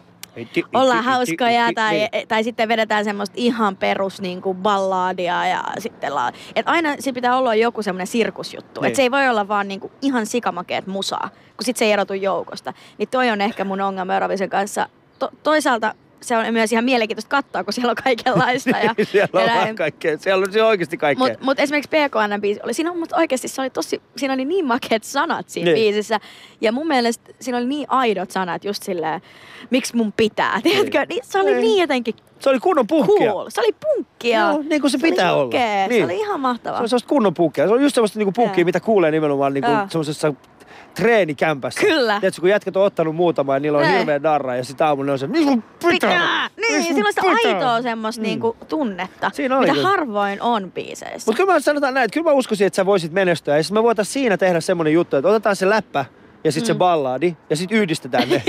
Ollaan hauskoja tai, tai sitten vedetään semmoista ihan perus niin kuin ballaadia ja sitten la... Et aina siinä pitää olla joku semmoinen sirkusjuttu. Niin. Et se ei voi olla vaan niin kuin ihan sikamakeet musaa, kun sit se ei erotu joukosta. Niin toi on ehkä mun ongelma Eurovisen kanssa. To- toisaalta se on myös ihan mielenkiintoista katsoa, kun siellä on kaikenlaista. Ja, siellä on vaan kaikkea. Siellä on oikeasti kaikkea. Mutta mut esimerkiksi P K N-biisi oli, siinä on oikeasti, se oli tosi, siinä oli niin makeat sanat siinä niin. biisissä. Ja mun mielestä siinä oli niin aidot sanat, just silleen, miksi mun pitää, tiedätkö? Niin. Se oli niin, niin jotenkin... Se oli kunnon punkkia. Cool. Se oli punkkia. No, niin kuin se, se pitää olla. Niin. Se oli ihan mahtavaa. Se oli sellaista kunnon punkkia. Se oli just sellaista niin punkkia, mitä kuulee nimenomaan niin sellaisessa... treenikämpässä. Kyllä. Tiedätkö, kun jätkät on ottanut muutama ja niillä on ne. Hirveä darra ja sitä aamulla ne on se, niin sun pitää! Niin, silloin sitä aitoa semmoista mm. niinku tunnetta, mitä kyllä. harvoin on biiseissä. Mutta kyllä mä sanotaan näin, että kyllä mä uskoisin, että sä voisit menestyä ja siis me voitaisiin siinä tehdä semmoinen juttu, että otetaan se läppä ja sitten mm. se ballaadi ja sitten yhdistetään ne.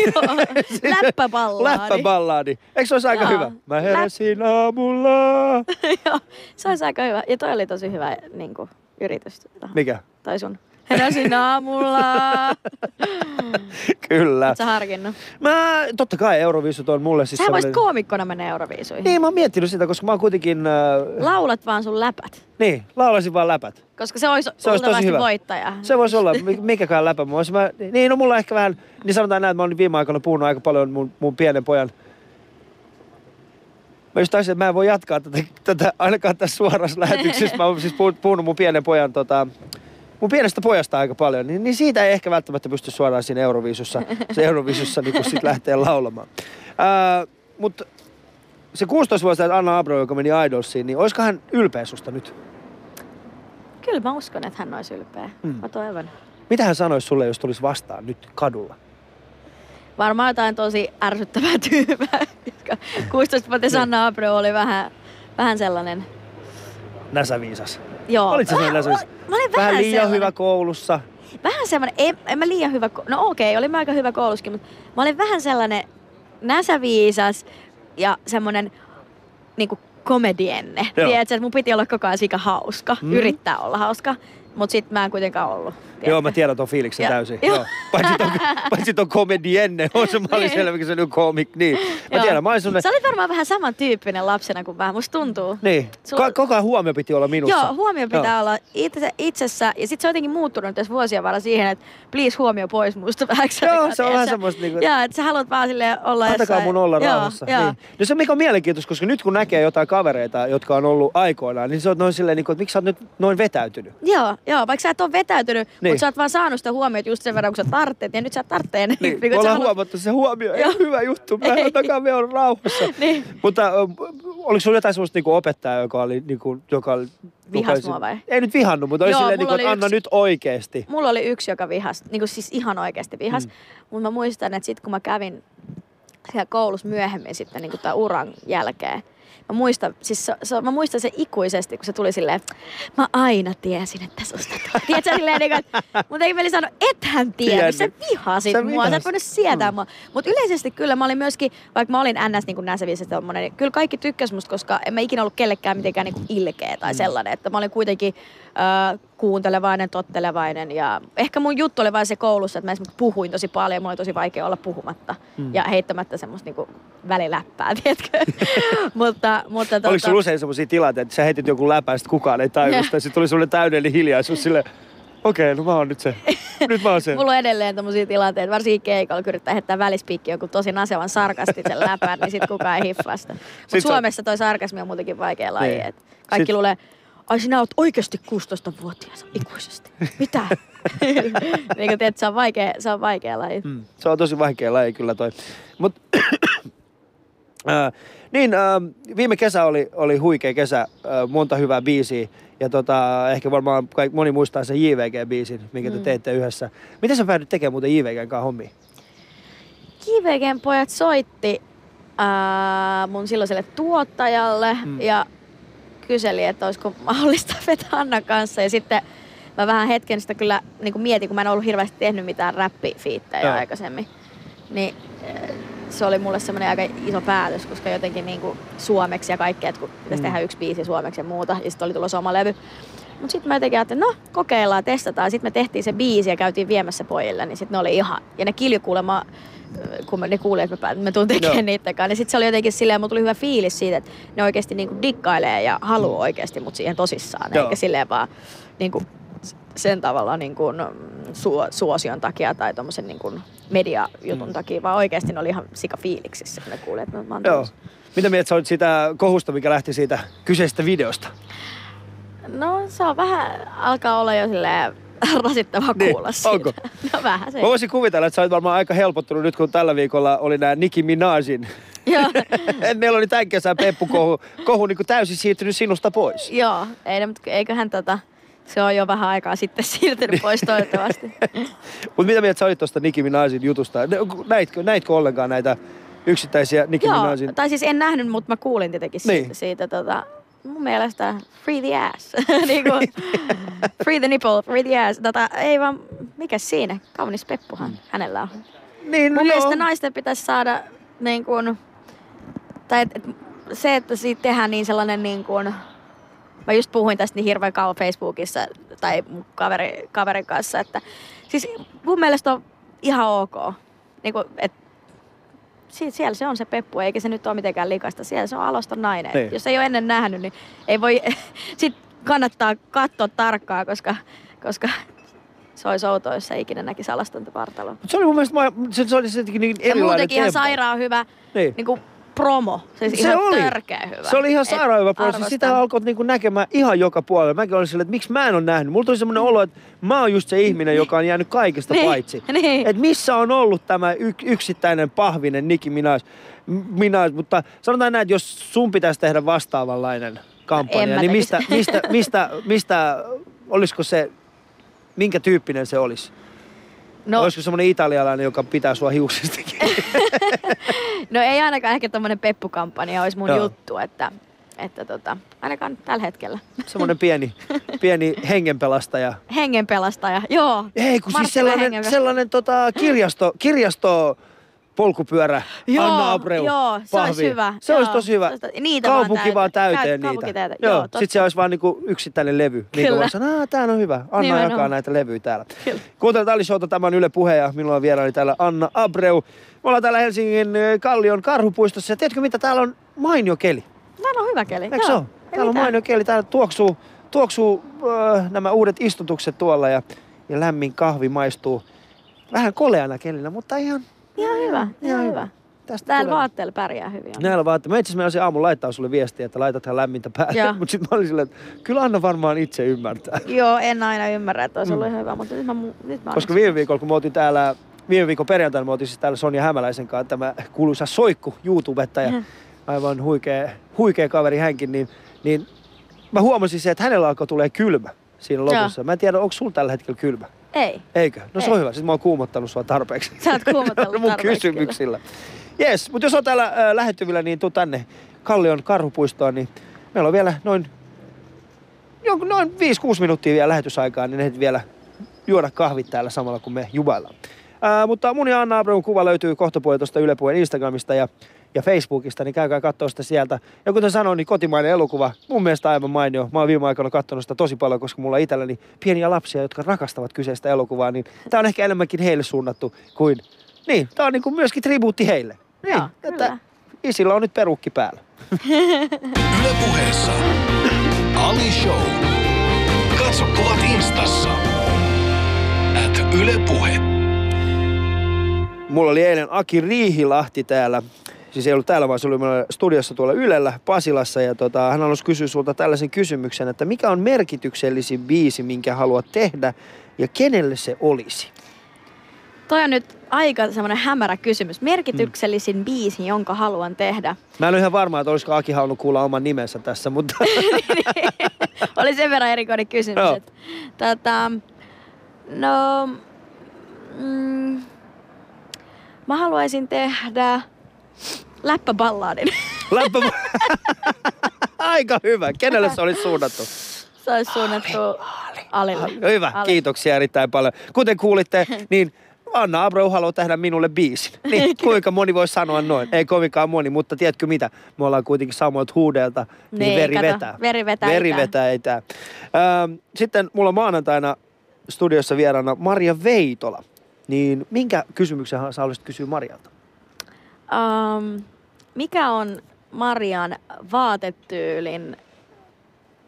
Läppäballaadi. Läppäballaadi. Eikö se olisi aika Joo. hyvä? Mä heräsin Läpp... aamulla. Joo, se olisi aika hyvä. Ja toi oli tosi hyvä niinku, yritys. Mikä? Tai sun. Heräsin aamulla. Kyllä. Oot sä harkinnut? Mä, totta kai Euroviisut on mulle siis... Sä voisit sellainen... koomikkona mennä Euroviisuihin. Niin, mä oon miettinyt sitä, koska mä oon kuitenkin... Äh... Laulat vaan sun läpät. Niin, laulaisin vaan läpät. Koska se olisi oltavasti voittaja. Se voisi olla, mikäkään läpä. Mä olis, mä... Niin, no mulla ehkä vähän... Niin sanotaan näin, että mä oon viime aikoina puhunut aika paljon mun, mun pienen pojan... Mä just taisin, että mä en voi jatkaa tätä, tätä ainakaan tässä suorassa lähetyksessä. Mä oon siis puhunut mun pienen pojan tota... Mun pienestä pojasta aika paljon, niin, niin siitä ei ehkä välttämättä pysty suoraan siinä Euroviisussa, se Euroviisussa niin kun sit lähtee laulamaan. Ää, mut se kuusitoistavuotias Anna Abreu, joka meni Idolsiin, niin olisiko hän ylpeä susta nyt? Kyllä mä uskon, että hän olisi ylpeä. Mm. Mä toivon. Mitä hän sanoisi sulle, jos tulisi vastaan nyt kadulla? Varmaan jotain tosi ärsyttävää tyypää. kuusitoistavuotias Anna Abreu oli vähän, vähän sellainen... Näsäviisas. Joo. Olitko sä näsäviisas? Mä olin vähän, vähän liian sellainen. hyvä koulussa. Vähän semmoinen, en, en mä liian hyvä, no okei, okay, olin mä aika hyvä koulussakin, mutta mä olin vähän sellainen näsäviisas ja semmoinen niinku komedienne. Tiedätkö, että mun piti olla koko ajan sika hauska, mm. yrittää olla hauska, mutta sit mä en kuitenkaan ollut. Tiedätkö? Joo, mä tiedän ton fiiliksen ja. Täysin. Joo. Paitsi ton, paitsi ton komedienne, on se, mä olin selvä, kun se oli komik, niin. Mä tiedän, mä olin sellainen... Sä olit varmaan vähän samantyyppinen lapsena kuin vähän, musta tuntuu. Niin, Sulla... koko ajan huomio piti olla minussa. Joo, huomio pitää Joo. olla itse, itsessä, ja sit se on jotenkin muuttunut tässä vuosien varrella siihen, että please huomio pois musta vähäksi. Joo, se on vähän semmoista niinku... Joo, että sä haluat vaan silleen olla jossain... Antakaa mun olla rauhassa. Niin. No se mikä on mielenkiintoista, koska nyt kun näkee jotain kavereita, jotka on ollut aikoinaan, niin se on noin silleen niinku, että miksi sä oot nyt noin vetäytynyt? Joo. Joo, vaikka sä et ole vetäytynyt, niin. mutta sä oot vaan saanut sitä huomiota just sen verran, kun sä tartteet, ja nyt sä tartteen. Niin, me ollaan huomattu se huomio, ei hyvä juttu, mä en takaa, me on rauhassa. Niin. Mutta oliko sulla jotain semmoista niinku opettajaa, joka oli... Niinku, joka, vihas mua vai? Ei nyt vihannut, mutta oli Joo, silleen, niinku, oli että yksi, anna nyt oikeesti. Mulla oli yksi, joka vihas, niinku siis ihan oikeesti vihas. Mm. Mutta mä muistan, että sit kun mä kävin siellä koulussa myöhemmin sitten niinku tämän uran jälkeen, Mä muistan, siis se, se, mä muistan se ikuisesti, kun se tuli silleen, mä aina tiesin, että susta tuli. Tiedätkö silleen, niin kuin, mutta ei mieli sanoa, ethän tiedä, sä vihasit sä mua, sä et voinut sietää mm. mua. Mutta yleisesti kyllä mä olin myöskin, vaikka mä olin ns. Niin kuin näseviisesti tommonen, niin kyllä kaikki tykkäs musta, koska en mä ikinä ollut kellekään mitenkään niin kuin ilkeä tai mm. sellainen. Että mä olin kuitenkin äh, kuuntelevainen, tottelevainen ja ehkä mun juttu oli vain se koulussa, että mä esimerkiksi puhuin tosi paljon ja mulla oli tosi vaikea olla puhumatta mm. ja heittämättä semmoista niin kuin väliläppää, tiedätkö? mutta Mutta oliko tuota... sulla usein sellaisia tilanteita, että sä heitit joku läpä ja sitten kukaan ei tajusta ja, ja sitten tuli sulle täydellinen hiljaisuus silleen, okei, okay, no mä oon nyt se, nyt mä oon se. Mulla on edelleen tämmöisiä tilanteita, varsinkin keikalla, kun yrittää heittää välispiikki joku tosi nasevan sarkastisen läpän, niin sitten kukaan ei hiffaa sitä. Mutta Suomessa toi sarkasmi on muutenkin vaikea laji, niin. että kaikki sit... luulee, ai sinä oot oikeasti kuusitoistavuotias ikuisesti, mitä? niin kuin tiedät, se on vaikea, se on vaikea laji. Mm, se on tosi vaikea laji kyllä toi, mutta... Äh, niin, äh, viime kesä oli, oli huikea kesä, äh, monta hyvää biisiä ja tota, ehkä varmaan kaik, moni muistaa sen J V G-biisin, minkä te mm. teitte yhdessä. Miten sä päädyt tekemään muuten J V G:n kanssa hommia? J V G:n pojat soitti äh, mun silloiselle tuottajalle mm. ja kyseli, että olisiko mahdollista vetää Annan kanssa ja sitten mä vähän hetken sitä kyllä niin kun mietin, kun mä en ollut hirveästi tehnyt mitään räppifiittejä aikaisemmin, niin... Äh, se oli mulle semmoinen aika iso päätös, koska jotenkin niinku suomeksi ja kaikkea, että kun pitäisi mm. tehdä yksi biisi suomeksi ja muuta, ja sitten oli tulossa oma levy. Mut sit mä jotenkin ajattelin, no kokeillaan, testataan. Sitten me tehtiin se biisi ja käytiin viemässä pojille, niin sit ne oli ihan, ja ne kilju kuulemma, kun ne kuulee, että me tuun tekemään niittäkään, niin sit se oli jotenkin silleen, mun tuli hyvä fiilis siitä, että ne oikeesti niinku dikkailee ja haluaa oikeesti mut siihen tosissaan, Joo. eikä silleen vaan niinku sen tavalla niin kuin suosion takia tai tommosen niin kuin mediajutun mm. takia, vaan oikeasti ne oli ihan sika fiiliksissä, kun ne kuulee, että mä oon tullut. Mitä mieltä sä olit siitä kohusta, mikä lähti siitä kyseisestä videosta? No se on vähän, alkaa olla jo silleen rasittavaa niin, kuulla siitä. Onko? No vähän se. Mä voisin kuvitella, että sä olit varmaan aika helpottunut nyt, kun tällä viikolla oli nää Nicki Minajin. Joo. Meillä oli tämän kesän peppukohu kohu, niin kuin täysin siirtynyt sinusta pois. Joo, ei, mutta eiköhän tota... Se on jo vähän aikaa sitten siirtynyt pois toivottavasti. Mut mitä mieltä sä olit tuosta Nicki Minajin jutusta? Näitkö, näitkö ollenkaan näitä yksittäisiä Nicki Minajin? Joo, tai siis en nähnyt, mutta mä kuulin tietenkin niin. siitä, siitä tota, mun mielestä free the ass. niin kuin, free the nipple, free the ass. Tota, ei vaan, mikä siinä? Kaunis peppuhan mm. hänellä on. Niin, mun joo. mielestä naisten pitäisi saada niin kuin, tai et, et, se, että siitä tehdään niin sellainen niin kuin, mä just puhuin tästä niin hirveän kauan Facebookissa tai mun kaveri, kaverin kanssa, että siis mun mielestä on ihan ok. Niin kun, et, siellä se on se peppu, eikä se nyt ole mitenkään likasta. Siellä se on alaston nainen. Niin. Jos ei ole ennen nähnyt, niin ei voi, sit kannattaa katsoa tarkkaan, koska, koska se olisi outoa, jos ei ikinä näkisi alastonta vartaloa. Se oli mun mielestä se, se oli se niin erilainen tempo. Ja muutenkin ihan sairaan hyvä. Niin. Niin kun, promo. Se, se ihan oli törkeä hyvä. Se oli ihan sairaan hyvä promo. Sitä alkoi niinku näkemään ihan joka puolella. Mäkin olin silleen, että miksi mä en ole nähnyt. Mulla tuli semmoinen olo, että mä oon just se ihminen, joka on jäänyt kaikesta paitsi. Että missä on ollut tämä yk- yksittäinen pahvinen Nicki Minaj. Minaj. Mutta sanotaan näin, että jos sun pitäisi tehdä vastaavanlainen kampanja, niin mistä, mistä, mistä, mistä, olisiko se, minkä tyyppinen se olisi? No. Olisiko semmoinen italialainen, joka pitää sua hiuksistakin? No ei ainakaan ehkä tommonen peppukampanja olisi mun Joo. juttu, että, että tota, ainakaan tällä hetkellä. Semmoinen pieni, pieni hengenpelastaja. Hengenpelastaja, joo. Ei kun Marttila siis sellainen, sellainen tota kirjasto, kirjasto polkupyörä, joo, Anna Abreu, joo, se pahvi. Olisi hyvä. Se joo. olisi tosi hyvä. Niitä kaupunki vaan täyteen, täyteen Käyt, niitä. Täyteen. Joo, joo, sitten se olisi vaan niinku yksittäinen levy. Niin kuin sanoa, tää on hyvä. Anna niin jakaa on. Näitä levyjä täällä. Kyllä. Kuuntelet Ali Showta, tämä on Yle Puhe ja minulla on vieraani täällä Anna Abreu. Me ollaan täällä Helsingin Kallion karhupuistossa ja tiedätkö mitä, täällä on mainio keli. Täällä on hyvä keli. Eikö se ole? Täällä on mainio keli, täällä tuoksuu, tuoksuu äh, nämä uudet istutukset tuolla ja, ja lämmin kahvi maistuu vähän koleana kelinä, mutta ihan... Ihan hyvä, ihan hyvä. Näillä vaatteilla pärjää hyvin. Näillä vaatteilla. Mä itse asiassa olisin aamulla laittaa sulle viestiä, että laitathan lämmintä päälle. Mutta sit mä olin silleen, että kyllä Anna varmaan itse ymmärtää. Joo, en aina ymmärrä, että olisi mm. ollut ihan hyvä, mutta nyt mä, nyt mä koska viime viikolla, kun me oltiin täällä, viime viikon perjantaina me oltiin siis täällä Sonja Hämäläisen kanssa, tämä kuuluisa soikku YouTubettaja, ja aivan huikea, huikea kaveri hänkin, niin, niin mä huomasin se, että hänellä alkoi tulee kylmä siinä lopussa. Joo. Mä en tiedä, onko sulla tällä hetkellä kylmä? Ei. Eikö? No se on hyvä. Sitten mä oon kuumottanut sua tarpeeksi. Sä oot kuumottanut mun tarpeeksi. Mun kysymyksillä. Jes, mutta jos on täällä äh, lähettyvillä, niin tuu tänne Kallion karhupuistoon, niin meillä on vielä noin, jonkun, noin viisi kuusi minuuttia vielä lähetysaikaa, niin heti vielä juoda kahvit täällä samalla, kun me jubaillaan. Äh, mutta mun ja Anna Abreun kuva löytyy kohtapuolella tuosta Yle Puheen Instagramista ja, ja Facebookista, niin käykää katsoa sitä sieltä. Ja kuten sanoin, niin kotimainen elokuva, mun mielestä aivan mainio. Mä oon viime aikoina katsonut sitä tosi paljon, koska mulla on itselläni pieniä lapsia, jotka rakastavat kyseistä elokuvaa, niin tää on ehkä enemmänkin heille suunnattu kuin... Niin, tää on niinku myöskin tribuutti heille. Joo, niin, että isillä on nyt perukki päällä. Yle Puheessa Ali Show. Katso kuvat Instassa. At Yle Puhe. Mulla oli eilen Aki Riihilahti täällä. Siis ei ollut täällä, vaan se oli meillä studiossa tuolla Ylellä Pasilassa. Ja tota, hän halusi kysyä sulta tällaisen kysymyksen, että mikä on merkityksellisin biisi, minkä haluat tehdä ja kenelle se olisi? Toi on nyt aika semmoinen hämärä kysymys. Merkityksellisin mm. biisi, jonka haluan tehdä. Mä en ole ihan varma, että olisiko Aki halunnut kuulla oman nimensä tässä, mutta... Oli sen verran erikoinen kysymys. No. Tota, no mm, mä haluaisin tehdä... Läppäballadin. Läppäballadin. Aika hyvä. Kenelle se olisi suunnattu? Se olisi suunnattu Alille. Alille. Hyvä. Alille. Kiitoksia erittäin paljon. Kuten kuulitte, niin Anna Abreu haluaa tehdä minulle biisin. Niin, kuinka moni voi sanoa noin? Ei kovinkaan moni, mutta tiedätkö mitä? Me ollaan kuitenkin samoilta huudeilta, niin, niin veri, kato, vetää. veri vetää. Veri vetää itään. Sitten mulla maanantaina studiossa vieraana Maria Veitola. Niin minkä kysymyksen sä haluaisit kysyä Marialta? Um, mikä on Marian vaatetyylin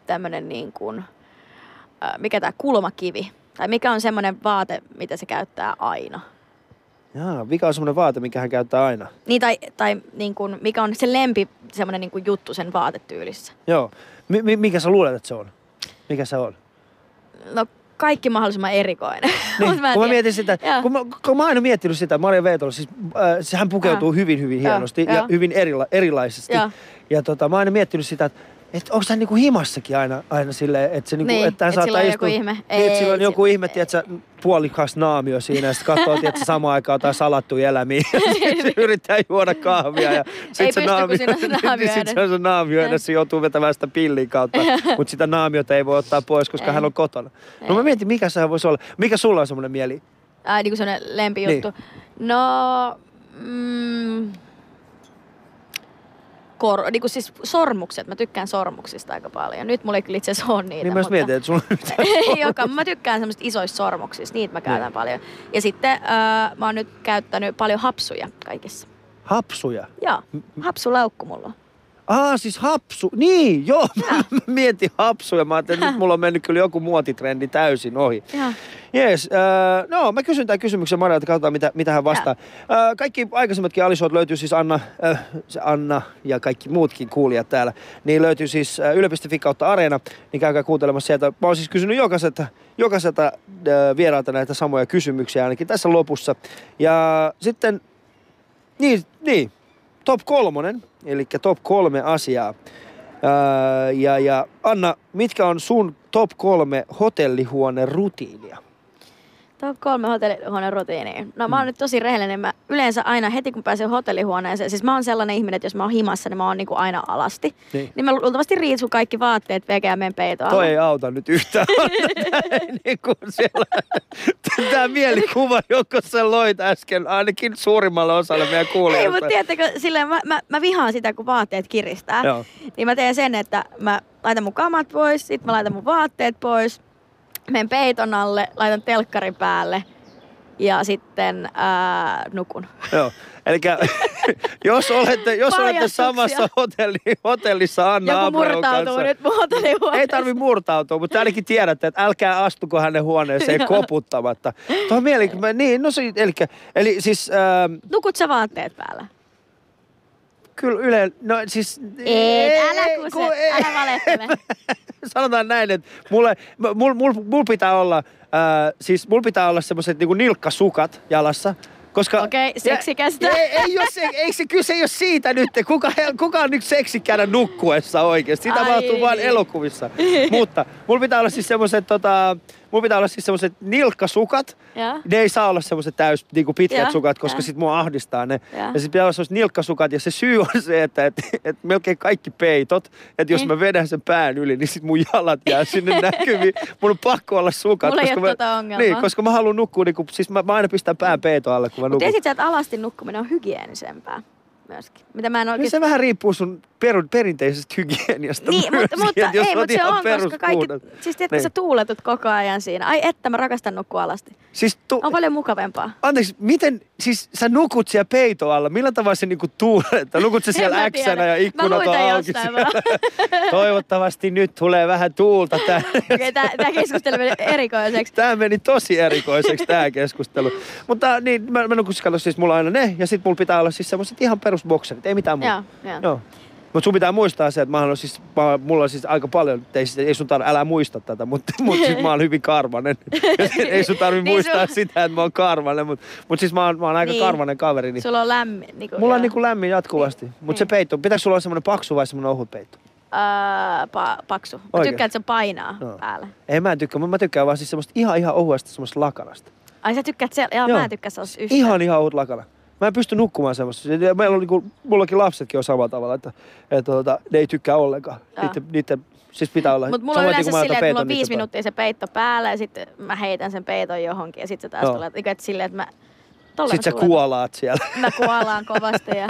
tämmönen niin kuin, uh, mikä tää kulmakivi? Tai mikä on semmoinen vaate, mitä se käyttää aina? Jaa, mikä on semmoinen vaate, mikä hän käyttää aina? Niin, tai, tai niin kuin, mikä on se lempi semmoinen niin kuin juttu sen vaatetyylissä? Joo. M- mikä sä luulet, että se on? Mikä se on? No, kaikki mahdollisimman erikoinen. Niin, mä kun mä mietin sitä, kun mä, kun mä aina miettinyt sitä, Maria Veitola, siis äh, hän pukeutuu ja. hyvin, hyvin hienosti ja, ja hyvin erila- erilaisesti. Ja, ja tota, mä aina miettinyt sitä, että et onko hän niinku himassakin aina, aina silleen, että niinku, niin, et hän et saattaa istua. Niin, että sillä on ei, joku ihme, että puolikas naamio siinä ja sitten katsoo, että samaan aikaan jotain salattuja elämiä ja sitten yrittää juoda kahvia ja sitten se naamio, sit se naamio edes se joutuu vetämään sitä pillin kautta, mutta sitä naamiota ei voi ottaa pois, koska ei. hän on kotona. Ei. No mä mietin, mikä se voisi olla. Mikä sulla on semmoinen mieli? Ai niin kuin semmoinen lempijuttu. Niin. No... Mm, Kor, niin kuin siis sormukset. Mä tykkään sormuksista aika paljon. Nyt mulla ei kyllä itse asiassa ole niitä. Niin mä mutta... mietin, että sulla on mitään joka, mä tykkään semmoista isoista sormuksista. Niitä mä käytän niin. paljon. Ja sitten äh, mä oon nyt käyttänyt paljon hapsuja kaikissa. Hapsuja? Joo. Hapsulaukku mulla on. Aa, siis hapsu. Niin, joo. Mä mietin hapsuja. Mä ajattelin, että nyt mulla on mennyt kyllä joku muotitrendi täysin ohi. Joo. Jees. Äh, no, mä kysyn tämän kysymyksen Maria, että katsotaan, mitä, mitä hän vastaa. Äh, kaikki aikaisemmatkin Ali Showt löytyy siis Anna, äh, se Anna ja kaikki muutkin kuulijat täällä. Niin löytyy siis äh, yle piste fi kautta Areena, niin käykää kuuntelemassa sieltä. Mä oon siis kysynyt jokaiselta, jokaiselta äh, vierailta näitä samoja kysymyksiä ainakin tässä lopussa. Ja sitten, niin, niin. Top kolmonen, eli top kolme asiaa. Öö, ja, ja Anna, mitkä on sun top kolme hotellihuone rutiinia? Top kolme hotellihuone rutiinia. No mä oon mm. nyt tosi rehellinen. Mä yleensä aina heti kun pääsen hotellihuoneeseen, siis mä oon sellainen ihminen, että jos mä oon himassa, niin mä oon niinku aina alasti. Niin, niin mä luultavasti riitsun kaikki vaatteet vekeämeen peitoa. Toi ei auta nyt yhtään. Niin kuin siellä tämä mielikuva, jonka sä loit äsken, ainakin suurimmalle osalle meidän kuulijoista. Ei, mutta tiedättekö, silleen mä, mä, mä vihaan sitä, kun vaatteet kiristää. Joo. Niin mä teen sen, että mä laitan mun kamat pois, sit mä laitan mun vaatteet pois, menen peiton alle, laitan telkkarin päälle ja sitten ää, nukun. Joo. Elikkä jos olette, jos olette samassa hotelli, hotellissa Anna Abreun kanssa, nyt ei tarvi murtautua, mutta ainakin tiedätte, että älkää astuko hänen huoneeseen koputtamatta. Tuo mieli, niin, no se, elikkä, eli siis... Ähm, Nukut sä vaatteet päällä? Kyllä yle, no siis... Ei, älä kuset, älä valehtele. Sanotaan näin, että mulle, mul, mul, mul pitää olla, äh, siis mul pitää olla semmoiset niinku nilkkasukat jalassa. Koska okei, seksikästä. Ei, ei, jos, ei, ei se, kyllä se ei ole siitä nyt. Kuka, kuka on nyt seksikänä nukkuessa oikeesti? Sitä mahtuu vaan elokuvissa. Mutta mulla pitää olla siis semmoiset tota, mulla pitää olla siis semmoiset nilkkasukat. Ja. Ne ei saa olla semmoiset täys niinku pitkät ja. sukat, koska ja. sit mua ahdistaa ne. Ja, ja sit pitää olla semmoiset nilkkasukat. Ja se syy on se, että et, et melkein kaikki peitot, että jos mä vedän sen pään yli, niin sit mun jalat jää sinne näkyviin. Mun on pakko olla sukat. Mulla ei ole tota ongelmaa. Niin, koska mä haluan nukkua, niin kun, siis mä, mä aina pistän pään peiton alle. Mutta esit sä, että alasti nukkuminen on hygienisempää myöskin. Mitä mä en oikein... Se vähän riippuu sun per, perinteisestä hygieniasta niin, myöskin, mutta, mutta, ei, mutta se on, koska kaikki... Siis tiedätkö, niin. Sä tuuletut koko ajan siinä. Ai että, mä rakastan nukkua alasti. Siis tu... On paljon mukavempaa. Anteeksi, miten... Siis sä nukut siellä peito alla. Millä tavalla se niinku tuulettaa? Nukut sä siellä äksänä ja ikkunat on auki siellä? Toivottavasti nyt tulee vähän tuulta tää. Okei, tää, tää keskustelu meni erikoiseksi. Tää meni tosi erikoiseksi tää keskustelu. Mutta niin, mä, mä nukuskallon siis mulla aina ne. Ja sit mulla pitää olla siis semmoset ihan perusbokserit. Ei mitään muuta. Joo, joo. Joo. Mut sun pitää muistaa se, että mä siis, mä, mulla on siis aika paljon, ei, ei sun tarvi, älä muista tätä, mutta mut siis mä oon hyvin karvanen. Ei sun tarvi niin muistaa sun... sitä, että mä oon karvanen, mutta mut siis mä oon, mä oon aika niin. karvanen kaveri. Niin... Sulla on lämmin. Niin kuin, mulla on niin kuin lämmin jatkuvasti, niin. mutta niin. se peitto, pitääkö sulla olla semmonen paksu vai semmonen ohut peitto? Öö, pa- paksu. Mä Oikein. tykkään, että se painaa no. päälle. Ei mä en tykkää, mä tykkään vaan siis semmoista ihan ihan ohuesta semmoista lakanasta. Ai sä tykkäät se, joo, joo. mä en tykkää semmoista yhtään. Ihan ihan ohut lakana. Mä en pysty nukkumaan semmoista. Meillä on niinku, mullakin lapsetkin on samalla tavalla, että, että, että ne ei tykkää ollenkaan. Niitten, niitten, siis pitää olla... Mutta mulla on yleensä silleen, että mulla on viisi minuuttia se peitto päällä ja sitten mä heitän sen peiton johonkin ja sitten se taas no. tulee. Että silleen, että mä... Sitten sä kuolaat siellä. Mä kuolaan kovasti. Ja...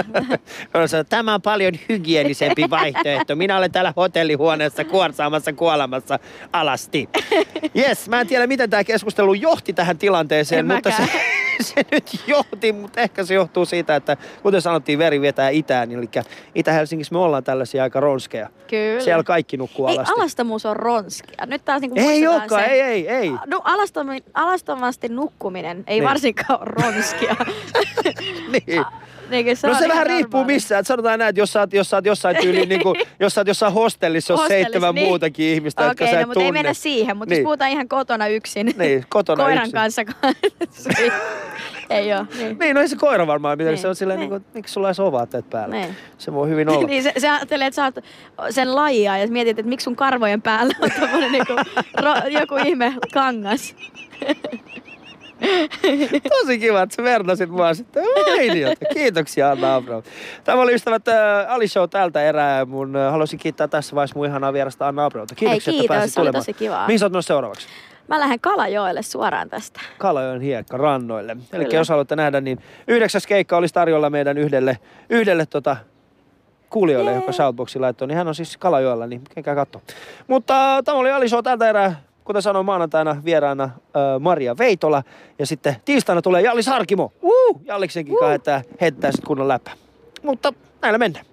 Tämä on paljon hygienisempi vaihtoehto. Minä olen täällä hotellihuoneessa kuorsaamassa kuolemassa alasti. Jes, mä en tiedä miten tämä keskustelu johti tähän tilanteeseen, en mutta se, se nyt johti. Mutta ehkä se johtuu siitä, että kuten sanottiin, veri vetää itään. Eli Itä-Helsingissä me ollaan tällaisia aika ronskeja. Kyllä. Siellä kaikki nukkuu alasti. Ei, alastomuus on ronskia. Nyt taas niin ei olekaan, ei, ei, ei. No, alastomi, alastomasti nukkuminen ei niin. varsinkaan ole ronskia. niin. Niin, se no se vähän normaali. Riippuu missä, että sanotaan näin, että jos sä oot, jos sä oot jossain tyyliin, niin kuin, jos sä oot jossain hostellissa, on seitsemän niin. muutakin ihmistä, okay, jotka sä et no, tunne. Okei, mutta ei mennä siihen, mutta niin. jos puhutaan ihan kotona yksin, niin, kotona koiran yksin. kanssa, ei oo. Niin. niin, no ei se koira varmaan, miten niin. se on silleen, niin. niin kuin, miksi sulla ei ole vaatteet päällä. Niin. Se voi hyvin olla. niin, se, se ajattelee, että sä oot sen lajia ja mietit, että miksi sun karvojen päällä on tommonen niin kuin, ro, joku ihme kangas. Tosi kiva, että sä vertasit mua sitten. Mainiota. Kiitoksia Anna Abreu. Tämä oli ystävät äh, Ali Show tältä erää. Mun, äh, haluaisin kiittää tässä vaiheessa mun ihanaa vierasta Anna Abreuta. Kiitoksia, Ei, kiitos, että pääsit tulemaan. Kiitos, oli tosi kivaa. Mihin sä oot myös seuraavaksi? Mä lähden Kalajoelle suoraan tästä. Kalajoen hiekkarannoille. Eli jos haluatte nähdä, niin yhdeksäs keikka olisi tarjolla meidän yhdelle, yhdelle tota... kuulijoille, yeah. joka Shoutboxi laittoi. Niin hän on siis Kalajoella, niin kenkää katso. Mutta tämä oli Ali Show tältä erää. Kuten sanoin, maanantaina vieraana äh, Maria Veitola ja sitten tiistaina tulee Jallis Harkimo. Uh, Jalliksenkin uh. heittää, heittää sitten kunnon läppä. Mutta näillä mennään.